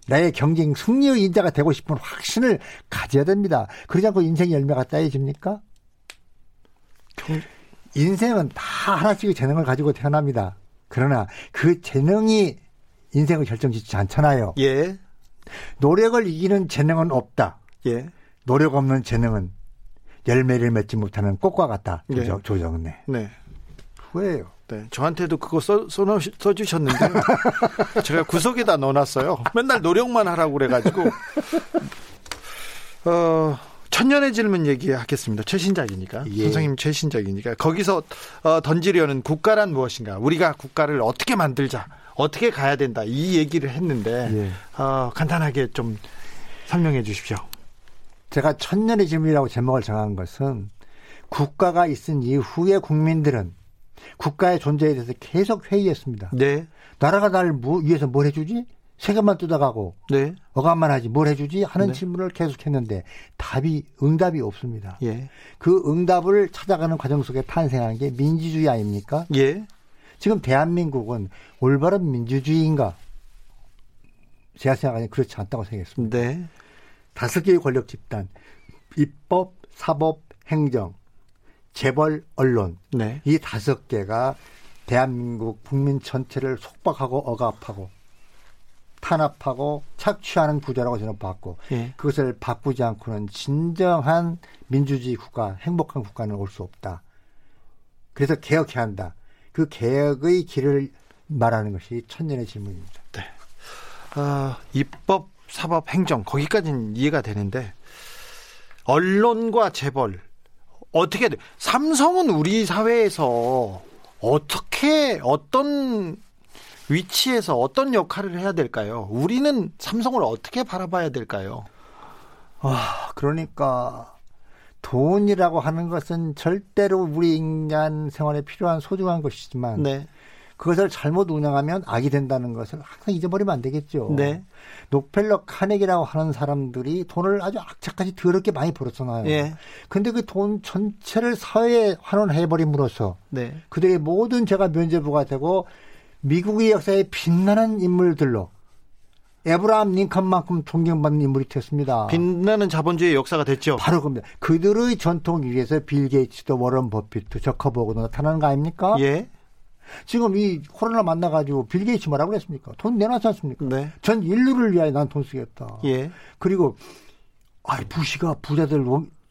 나의 경쟁 승리의 인자가 되고 싶은 확신을 가져야 됩니다. 그러지 않고 인생의 열매가 따여집니까? 인생은 다 하나씩의 재능을 가지고 태어납니다. 그러나 그 재능이 인생을 결정짓지 않잖아요. 예. 노력을 이기는 재능은 없다. 예. 노력 없는 재능은 열매를 맺지 못하는 꽃과 같다. 조정래. 네. 후회해요. 네. 저한테도 그거 써주셨는데 제가 구석에다 넣어놨어요. 맨날 노력만 하라고 그래가지고 천년의 질문 얘기하겠습니다. 최신작이니까. 예. 선생님 최신작이니까. 거기서 던지려는 국가란 무엇인가. 우리가 국가를 어떻게 만들자. 어떻게 가야 된다 이 얘기를 했는데 예. 간단하게 좀 설명해 주십시오. 제가 천년의 질문이라고 제목을 정한 것은 국가가 있은 이후에 국민들은 국가의 존재에 대해서 계속 회의했습니다. 네. 나라가 나를 위해서 뭘 해주지? 세금만 뜯어가고 네. 억압만 하지 뭘 해주지? 하는 네. 질문을 계속했는데 응답이 없습니다. 예. 그 응답을 찾아가는 과정 속에 탄생한 게 민주주의 아닙니까? 예. 지금 대한민국은 올바른 민주주의인가? 제가 생각하기엔 그렇지 않다고 생각했습니다. 네. 5개의 권력 집단, 입법, 사법, 행정, 재벌, 언론 네. 이 5개가 대한민국 국민 전체를 속박하고 억압하고 탄압하고 착취하는 구조라고 저는 봤고 예. 그것을 바꾸지 않고는 진정한 민주주의 국가, 행복한 국가는 올 수 없다. 그래서 개혁해야 한다. 그 개혁의 길을 말하는 것이 천년의 질문입니다. 네. 입법, 사법, 행정 거기까지는 이해가 되는데 언론과 재벌 어떻게 돼? 삼성은 우리 사회에서 어떻게 어떤 위치에서 어떤 역할을 해야 될까요? 우리는 삼성을 어떻게 바라봐야 될까요? 그러니까 돈이라고 하는 것은 절대로 우리 인간 생활에 필요한 소중한 것이지만 네. 그것을 잘못 운영하면 악이 된다는 것을 항상 잊어버리면 안 되겠죠. 네. 록펠러 카네기라고 하는 사람들이 돈을 아주 악착같이 더럽게 많이 벌었잖아요. 그런데 네. 그 돈 전체를 사회에 환원해버림으로써 네. 그들의 모든 죄가 면제부가 되고 미국의 역사에 빛나는 인물들로 에브라함 링컨만큼 존경받는 인물이 됐습니다. 빛나는 자본주의 역사가 됐죠. 바로 그겁니다. 그들의 전통 위에서 빌 게이츠도 워런 버핏도 저커버그도 나타나는 거 아닙니까? 예. 지금 이 코로나 만나가지고 빌 게이츠 뭐라고 그랬습니까? 돈 내놨지 않습니까? 네. 전 인류를 위하여 난 돈 쓰겠다. 예. 그리고 부시가 부자들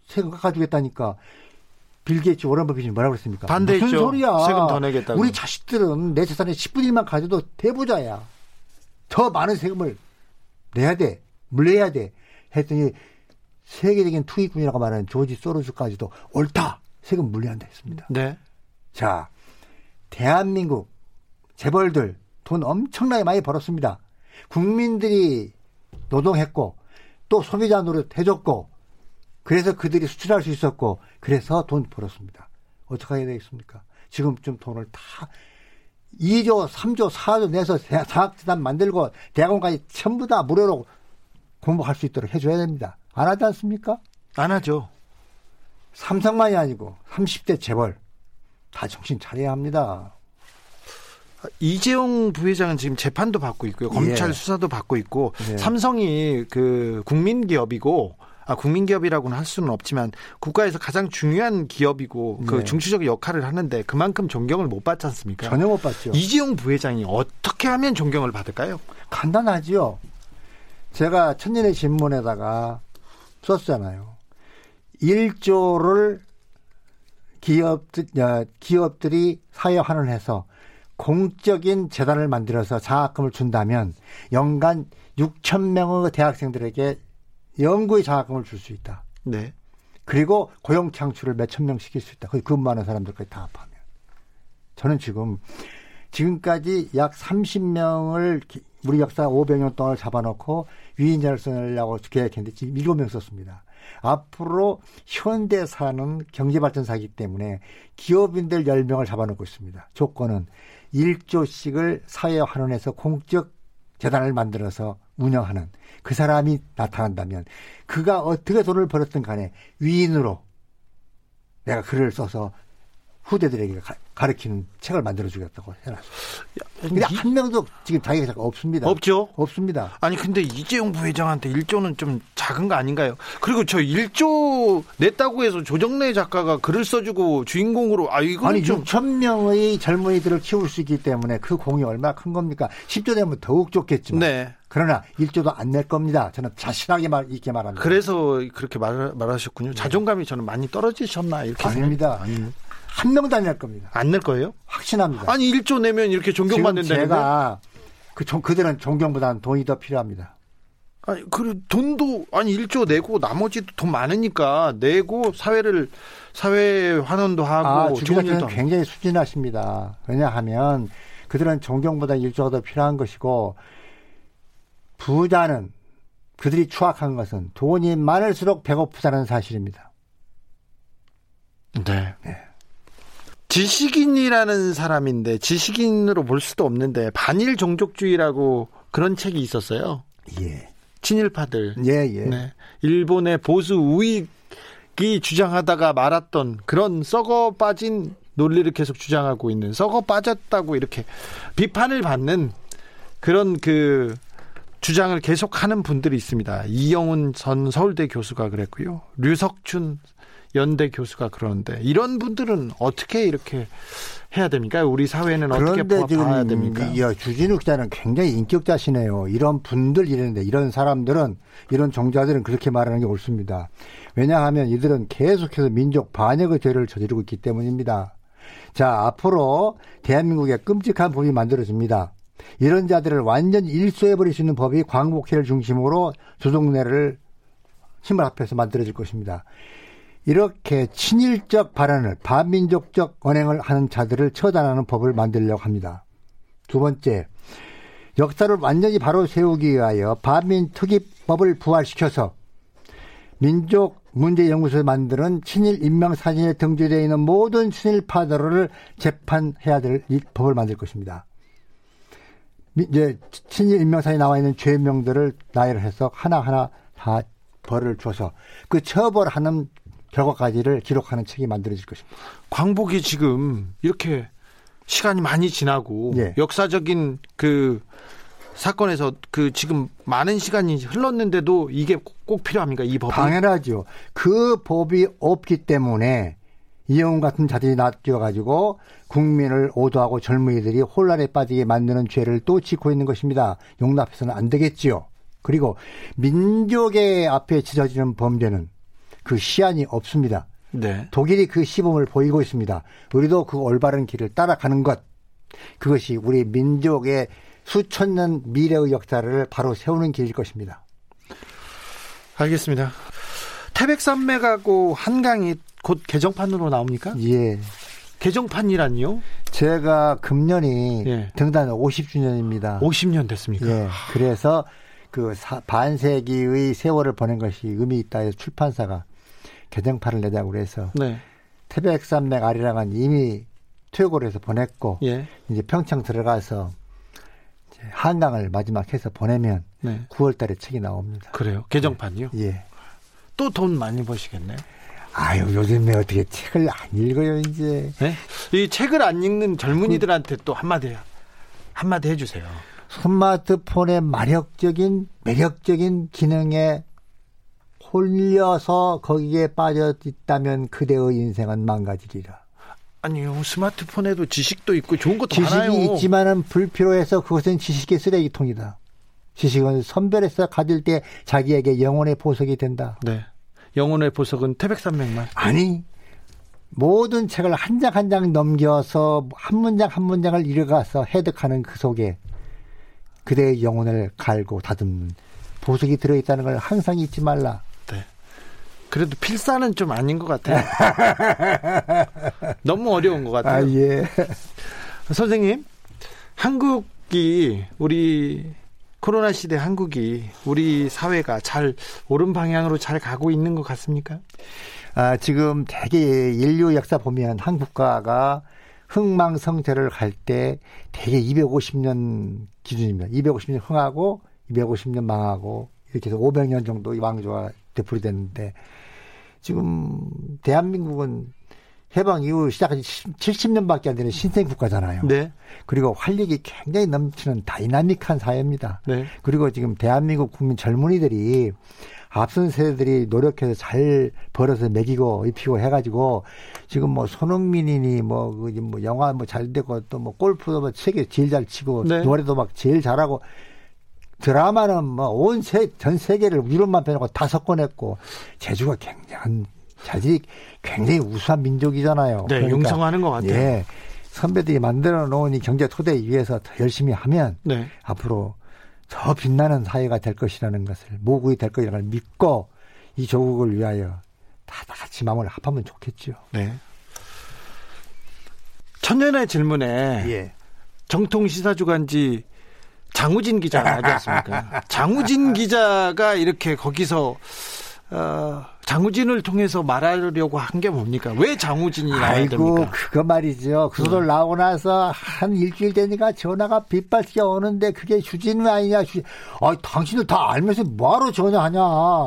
세금 깎아주겠다니까. 빌 게이츠 워런 버핏이 뭐라고 그랬습니까? 반대했죠. 무슨 소리야. 세금 더 내겠다고. 우리 자식들은 내 재산의 10분의 1만 가져도 대부자야. 더 많은 세금을 내야 돼. 물려야 돼. 했더니 세계적인 투기꾼이라고 말하는 조지 소로스까지도 옳다. 세금 물려야 한다 했습니다. 네. 자, 대한민국 재벌들 돈 엄청나게 많이 벌었습니다. 국민들이 노동했고 또 소비자 노릇 해줬고 그래서 그들이 수출할 수 있었고 그래서 돈 벌었습니다. 어떻게 해야 되겠습니까? 지금쯤 돈을 다 2조, 3조, 4조 내서 장학재단 만들고 대학원까지 전부 다 무료로 공부할 수 있도록 해줘야 됩니다. 안 하지 않습니까? 안 하죠. 삼성만이 아니고 30대 재벌 다 정신 차려야 합니다. 이재용 부회장은 지금 재판도 받고 있고요. 검찰 예. 수사도 받고 있고 예. 삼성이 그 국민기업이고 국민기업이라고는 할 수는 없지만 국가에서 가장 중요한 기업이고 그 네. 중추적 역할을 하는데 그만큼 존경을 못 받지 않습니까? 전혀 못 받죠. 이재용 부회장이 어떻게 하면 존경을 받을까요? 간단하지요. 제가 천년의 질문에다가 썼잖아요. 1조를 기업들이 사회 환원해서 공적인 재단을 만들어서 장학금을 준다면 연간 6,000명의 대학생들에게 연구의 장학금을 줄 수 있다. 네. 그리고 고용 창출을 몇천 명 시킬 수 있다. 거기 근무하는 사람들까지 다 합하면. 저는 지금까지 약 30명을 우리 역사 500년 동안 잡아놓고 위인전을 쓰려고 계획했는데 지금 7명 썼습니다. 앞으로 현대사는 경제발전사이기 때문에 기업인들 10명을 잡아놓고 있습니다. 조건은 1조씩을 사회에 환원해서 공적 재단을 만들어서 운영하는 그 사람이 나타난다면 그가 어떻게 돈을 벌었든 간에 위인으로 내가 글을 써서 후대들에게 가르치는 책을 만들어주겠다고 해놨어요. 근데 한 명도 지금 자기가 없습니다. 없죠. 없습니다. 아니 근데 이재용 부회장한테 1조는 좀 작은 거 아닌가요? 그리고 저 1조 냈다고 해서 조정래 작가가 글을 써주고 주인공으로 아니 6,000명의 젊은이들을 키울 수 있기 때문에 그 공이 얼마나 큰 겁니까? 10조 되면 더욱 좋겠지만 네. 그러나 1조도 안 낼 겁니다. 저는 자신하게 있게 말합니다. 그래서 그렇게 말하셨군요. 자존감이 저는 많이 떨어지셨나 이렇게 아닙니다. 한 명도 안 낼 겁니다. 안 낼 거예요? 확신합니다. 아니 1조 내면 이렇게 존경받는다는데 제가 그들은 존경보다는 돈이 더 필요합니다. 아니 그 돈도 1조 내고 나머지도 돈 많으니까 내고 사회 환원도 하고 좋은 일도 굉장히 수준하십니다. 왜냐하면 그들은 존경보다는 일조가 더 필요한 것이고, 부자는 그들이 추악한 것은 돈이 많을수록 배고프다는 사실입니다. 네. 네. 지식인이라는 사람인데, 지식인으로 볼 수도 없는데 반일 종족주의라고 그런 책이 있었어요. 예. 친일파들. 예, 예. 네. 일본의 보수 우익이 주장하다가 말았던 그런 썩어 빠진 논리를 계속 주장하고 있는, 썩어 빠졌다고 이렇게 비판을 받는 그런 그 주장을 계속하는 분들이 있습니다. 이영훈 전 서울대 교수가 그랬고요. 류석춘 연대 교수가 그러는데, 이런 분들은 어떻게 이렇게 해야 됩니까? 우리 사회는 어떻게 봐야 됩니까? 야, 주진우 기자는 굉장히 인격자시네요. 이런 분들 이러는데, 이런 사람들은, 이런 종자들은 그렇게 말하는 게 옳습니다. 왜냐하면 이들은 계속해서 민족 반역의 죄를 저지르고 있기 때문입니다. 자, 앞으로 대한민국에 끔찍한 법이 만들어집니다. 이런 자들을 완전히 일소해버릴 수 있는 법이 광복회를 중심으로 조정래를 힘을 합해서 만들어질 것입니다. 이렇게 친일적 발언을, 반민족적 언행을 하는 자들을 처단하는 법을 만들려고 합니다. 두 번째, 역사를 완전히 바로 세우기 위하여 반민특위법을 부활시켜서 민족문제연구소에 만드는 친일 인명사진에 등재되어 있는 모든 친일파들을 재판해야 될 법을 만들 것입니다. 이제 친일 인명사에 나와 있는 죄명들을 나열을 해서 하나하나 다 벌을 줘서 그 처벌하는 결과까지를 기록하는 책이 만들어질 것입니다. 광복이 지금 이렇게 시간이 많이 지나고, 예, 역사적인 그 사건에서 그 지금 많은 시간이 흘렀는데도 이게 꼭 필요합니까, 이 법이? 당연하죠. 그 법이 없기 때문에 이영훈 같은 자들이 낚여가지고 국민을 오도하고 젊은이들이 혼란에 빠지게 만드는 죄를 또 짓고 있는 것입니다. 용납해서는 안 되겠지요. 그리고 민족의 앞에 지어지는 범죄는 그 시안이 없습니다. 네. 독일이 그 시범을 보이고 있습니다. 우리도 그 올바른 길을 따라가는 것, 그것이 우리 민족의 수천 년 미래의 역사를 바로 세우는 길일 것입니다. 알겠습니다. 태백산맥하고 한강이 곧 개정판으로 나옵니까? 예. 개정판이라니요? 제가 금년이, 예, 등단 50주년입니다. 50년 됐습니까? 예. 그래서 그 반세기의 세월을 보낸 것이 의미 있다 해서 출판사가 개정판을 내자고 해서, 네, 태백산맥 아리랑은 이미 퇴고를 해서 보냈고, 예, 이제 평창 들어가서 이제 한강을 마지막 해서 보내면, 네, 9월 달에 책이 나옵니다. 그래요? 개정판이요? 네. 예. 또 돈 많이 버시겠네요. 아유, 요즘에 어떻게 책을 안 읽어요, 이제. 네? 이 책을 안 읽는 젊은이들한테 또 한마디 해주세요. 스마트폰의 매력적인 기능에 홀려서 거기에 빠져 있다면 그대의 인생은 망가지리라. 아니요, 스마트폰에도 지식도 있고 좋은 것도 지식이 많아요. 지식이 있지만은 불필요해서 그것은 지식의 쓰레기통이다. 지식은 선별해서 가질 때 자기에게 영혼의 보석이 된다. 네. 영혼의 보석은 태백산맥만? 아니, 모든 책을 한 장 한 장 넘겨서 한 문장 한 문장을 읽어가서 해득하는 그 속에 그대의 영혼을 갈고 다듬는 보석이 들어있다는 걸 항상 잊지 말라. 네. 그래도 필사는 좀 아닌 것 같아요. 너무 어려운 것 같아요. 아, 예. 선생님, 한국이, 우리 코로나 시대 한국이, 우리 사회가 잘 옳은 방향으로 잘 가고 있는 것 같습니까? 아, 지금 되게 인류 역사 보면 한국가가 흥망성쇠를 갈 때 되게 250년 기준입니다. 250년 흥하고 250년 망하고 이렇게 해서 500년 정도 왕조가 되풀이되는데, 지금 대한민국은 해방 이후 시작한 지 70년밖에 안 되는 신생 국가잖아요. 네. 그리고 활력이 굉장히 넘치는 다이나믹한 사회입니다. 네. 그리고 지금 대한민국 국민 젊은이들이 앞선 세대들이 노력해서 잘 벌어서 먹이고 입히고 해가지고 지금 뭐 손흥민이니 뭐 영화 뭐 잘 되고 또 뭐 골프도 뭐 세계 제일 잘 치고, 네, 노래도 막 제일 잘하고, 드라마는 뭐 전 세계를 위로만 빼놓고 다 섞어냈고, 제주가 굉장한 자질이 굉장히 우수한 민족이잖아요. 네, 그러니까 융성하는 것 같아요. 예, 선배들이 만들어 놓은 이 경제 토대 위에서 더 열심히 하면, 네, 앞으로 더 빛나는 사회가 될 것이라는 것을, 모국이 될 것이라는 걸 믿고 이 조국을 위하여 다 같이 마음을 합하면 좋겠죠. 네. 천년의 질문에, 예, 정통 시사주간지 장우진 기자 나지 않습니까? 장우진 기자가 이렇게 거기서 장우진을 통해서 말하려고 한 게 뭡니까? 왜 장우진이 나와야 됩니까? 아이고, 그거 말이죠. 그 소설 나오고 나서 한 일주일 되니까 전화가 빗발치게 오는데 그게 주진우 아니냐. 아, 당신들 다 알면서 뭐하러 전화하냐.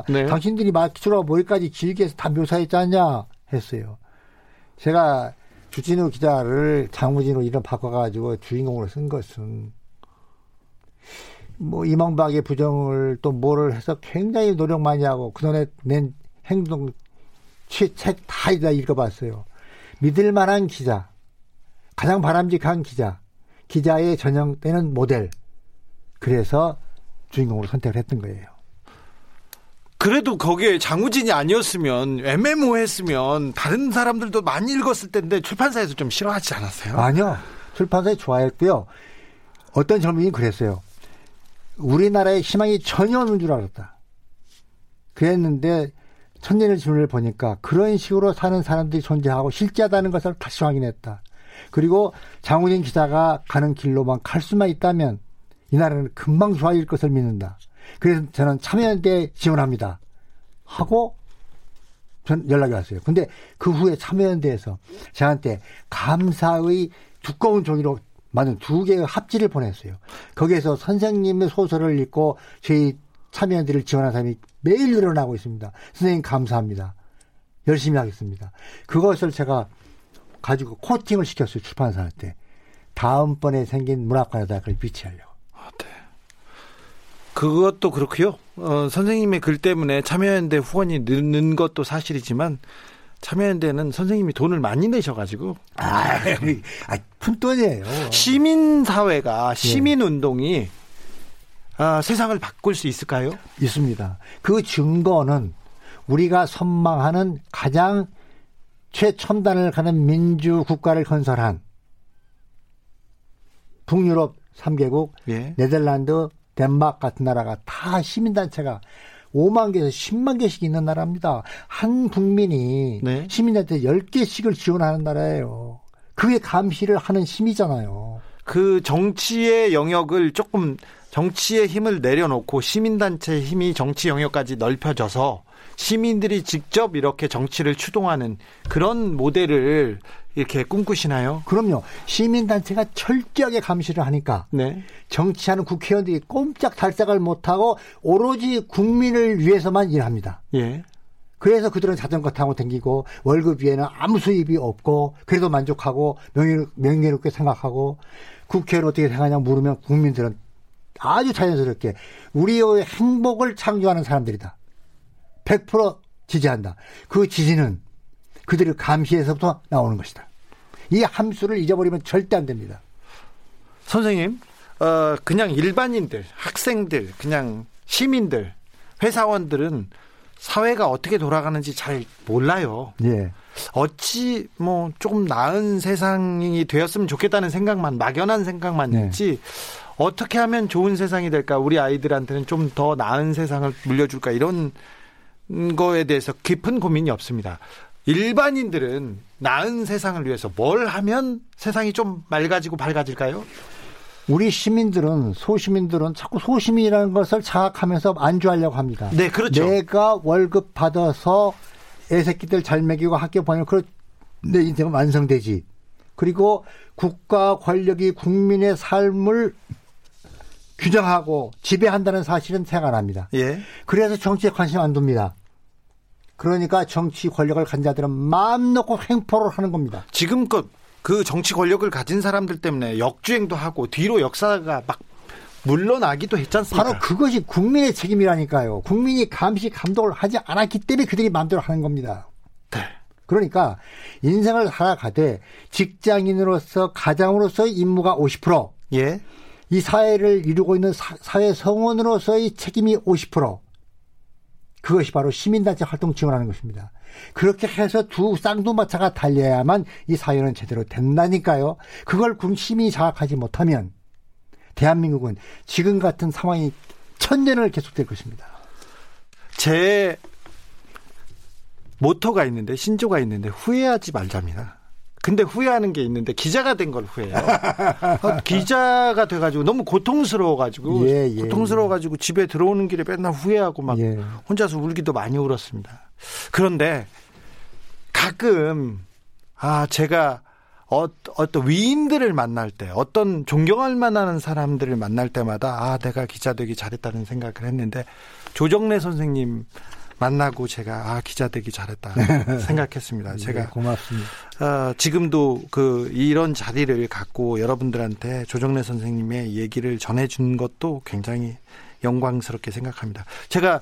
네. 당신들이 맞추러 머리까지 길게 해서 다 묘사했지 않냐 했어요. 제가 주진우 기자를 장우진으로 이름 바꿔가지고 주인공으로 쓴 것은 뭐 이명박의 부정을 또 뭐를 해서 굉장히 노력 많이 하고 그전에 낸 행동 책 다 읽어봤어요. 믿을 만한 기자, 가장 바람직한 기자, 기자의 전형되는 모델. 그래서 주인공으로 선택을 했던 거예요. 그래도 거기에 장우진이 아니었으면 애매모호했으면 다른 사람들도 많이 읽었을 텐데 출판사에서 좀 싫어하지 않았어요? 아니요. 출판사에 좋아했고요. 어떤 젊은이는 그랬어요. 우리나라에 희망이 전혀 없는 줄 알았다. 그랬는데 천년의 질문을 보니까 그런 식으로 사는 사람들이 존재하고 실제하다는 것을 다시 확인했다. 그리고 장우진 기자가 가는 길로만 갈 수만 있다면 이 나라는 금방 좋아질 것을 믿는다. 그래서 저는 참여연대에 지원합니다 하고 전 연락이 왔어요. 근데 그 후에 참여연대에서 저한테 감사의 두꺼운 종이로 만든 두 개의 합지를 보냈어요. 거기에서 선생님의 소설을 읽고 저희 참여연대를 지원한 사람이 매일 늘어나고 있습니다. 선생님 감사합니다. 열심히 하겠습니다. 그것을 제가 가지고 코팅을 시켰어요. 출판사한테. 다음번에 생긴 문학관에다 그걸 비치하려고. 아, 네. 그것도 그렇고요. 선생님의 글 때문에 참여연대 후원이 는 것도 사실이지만 참여연대는 선생님이 돈을 많이 내셔가지고 푼돈이에요. 시민사회가 시민운동이 세상을 바꿀 수 있을까요? 있습니다. 그 증거는 우리가 선망하는 가장 최첨단을 가는 민주국가를 건설한 북유럽 3개국 네덜란드 덴마크 같은 나라가 다 시민단체가 5만 개에서 10만 개씩 있는 나라입니다. 한 국민이 시민단체 10개씩을 지원하는 나라예요. 그게 감시를 하는 힘이잖아요. 그 정치의 영역을 조금 정치의 힘을 내려놓고 시민단체의 힘이 정치 영역까지 넓혀져서 시민들이 직접 이렇게 정치를 추동하는 그런 모델을 이렇게 꿈꾸시나요? 그럼요. 시민단체가 철저하게 감시를 하니까 정치하는 국회의원들이 꼼짝 달싹을 못하고 오로지 국민을 위해서만 일합니다. 예. 그래서 그들은 자전거 타고 다니고 월급 위에는 아무 수입이 없고 그래도 만족하고 명예롭게 생각하고 국회의원 어떻게 생각하냐 물으면 국민들은 아주 자연스럽게 우리의 행복을 창조하는 사람들이다. 100% 지지한다. 그 지지는 그들의 감시에서부터 나오는 것이다. 이 함수를 잊어버리면 절대 안 됩니다. 선생님, 그냥 일반인들, 학생들, 그냥 시민들, 회사원들은 사회가 어떻게 돌아가는지 잘 몰라요. 예. 어찌 뭐 조금 나은 세상이 되었으면 좋겠다는 생각만, 막연한 생각만 있지 어떻게 하면 좋은 세상이 될까? 우리 아이들한테는 좀 더 나은 세상을 물려줄까? 이런 거에 대해서 깊은 고민이 없습니다. 일반인들은 나은 세상을 위해서 뭘 하면 세상이 좀 맑아지고 밝아질까요? 우리 시민들은 소시민들은 자꾸 소시민이라는 것을 자각하면서 안주하려고 합니다. 네, 그렇죠. 내가 월급 받아서 애새끼들 잘 먹이고 학교 보내면 내 인생은 완성되지. 그리고 국가 권력이 국민의 삶을 규정하고 지배한다는 사실은 생각합니다. 예. 그래서 정치에 관심 안 둡니다. 그러니까 정치 권력을 간 자들은 마음 놓고 횡포를 하는 겁니다. 지금껏 그 정치 권력을 가진 사람들 때문에 역주행도 하고 뒤로 역사가 막 물러나기도 했지 않습니까? 바로 그것이 국민의 책임이라니까요. 국민이 감시 감독을 하지 않았기 때문에 그들이 마음대로 하는 겁니다. 네. 그러니까 인생을 살아가되 직장인으로서 가장으로서의 임무가 50%. 예. 이 사회를 이루고 있는 사회 성원으로서의 책임이 50%. 그것이 바로 시민단체 활동 지원하는 것입니다. 그렇게 해서 두 쌍두마차가 달려야만 이 사회는 제대로 된다니까요. 그걸 시민이 자각하지 못하면 대한민국은 지금 같은 상황이 천년을 계속될 것입니다. 제 모토가 있는데 신조가 있는데 후회하지 말자입니다. 근데 후회하는 게 있는데 기자가 된 걸 후회해요. 기자가 돼가지고 너무 고통스러워가지고 집에 들어오는 길에 맨날 후회하고 막 혼자서 울기도 많이 울었습니다. 그런데 가끔 제가 어떤 위인들을 만날 때, 어떤 존경할 만한 사람들을 만날 때마다 내가 기자 되기 잘했다는 생각을 했는데, 조정래 선생님 만나고 제가 기자 되기 잘했다 생각했습니다. 제가 고맙습니다. 지금도 이런 자리를 갖고 여러분들한테 조정래 선생님의 얘기를 전해준 것도 굉장히 영광스럽게 생각합니다. 제가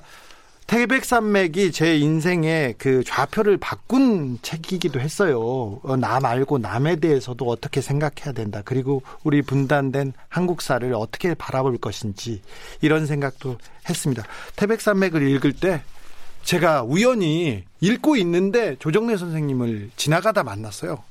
태백산맥이 제 인생의 좌표를 바꾼 책이기도 했어요. 나 말고 남에 대해서도 어떻게 생각해야 된다. 그리고 우리 분단된 한국사를 어떻게 바라볼 것인지, 이런 생각도 했습니다. 태백산맥을 읽을 때 제가 우연히 읽고 있는데 조정래 선생님을 지나가다 만났어요.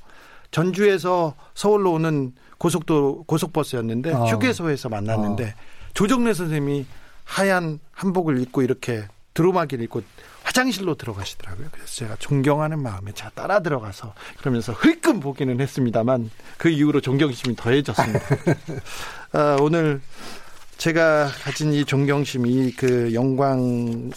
전주에서 서울로 오는 고속버스였는데 휴게소에서 만났는데 조정래 선생님이 하얀 한복을 입고 이렇게 두루마기를 입고 화장실로 들어가시더라고요. 그래서 제가 존경하는 마음에 제가 따라 들어가서, 그러면서 흘끔 보기는 했습니다만 그 이후로 존경심이 더해졌습니다. 오늘 제가 가진 이 존경심이 영광의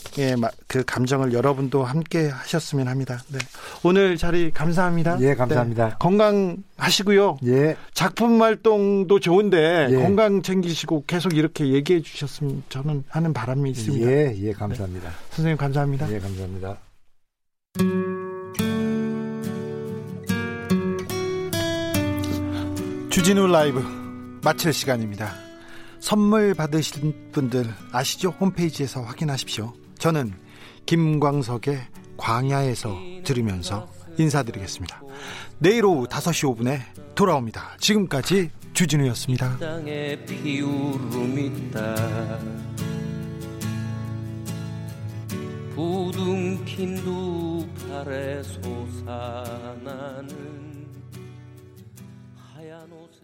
감정을 여러분도 함께 하셨으면 합니다. 네. 오늘 자리 감사합니다. 예, 감사합니다. 네. 건강하시고요. 예. 작품 활동도 좋은데 건강 챙기시고 계속 이렇게 얘기해 주셨으면 저는 하는 바람이 있습니다. 예, 예, 감사합니다. 네. 선생님 감사합니다. 예, 감사합니다. 주진우 라이브 마칠 시간입니다. 선물 받으신 분들 아시죠? 홈페이지에서 확인하십시오. 저는 김광석의 광야에서 들으면서 인사드리겠습니다. 내일 오후 5시 5분에 돌아옵니다. 지금까지 주진우였습니다. 땅에 비울음이 있다. 부둥킨 두 팔에 솟아나는 하얀 옷에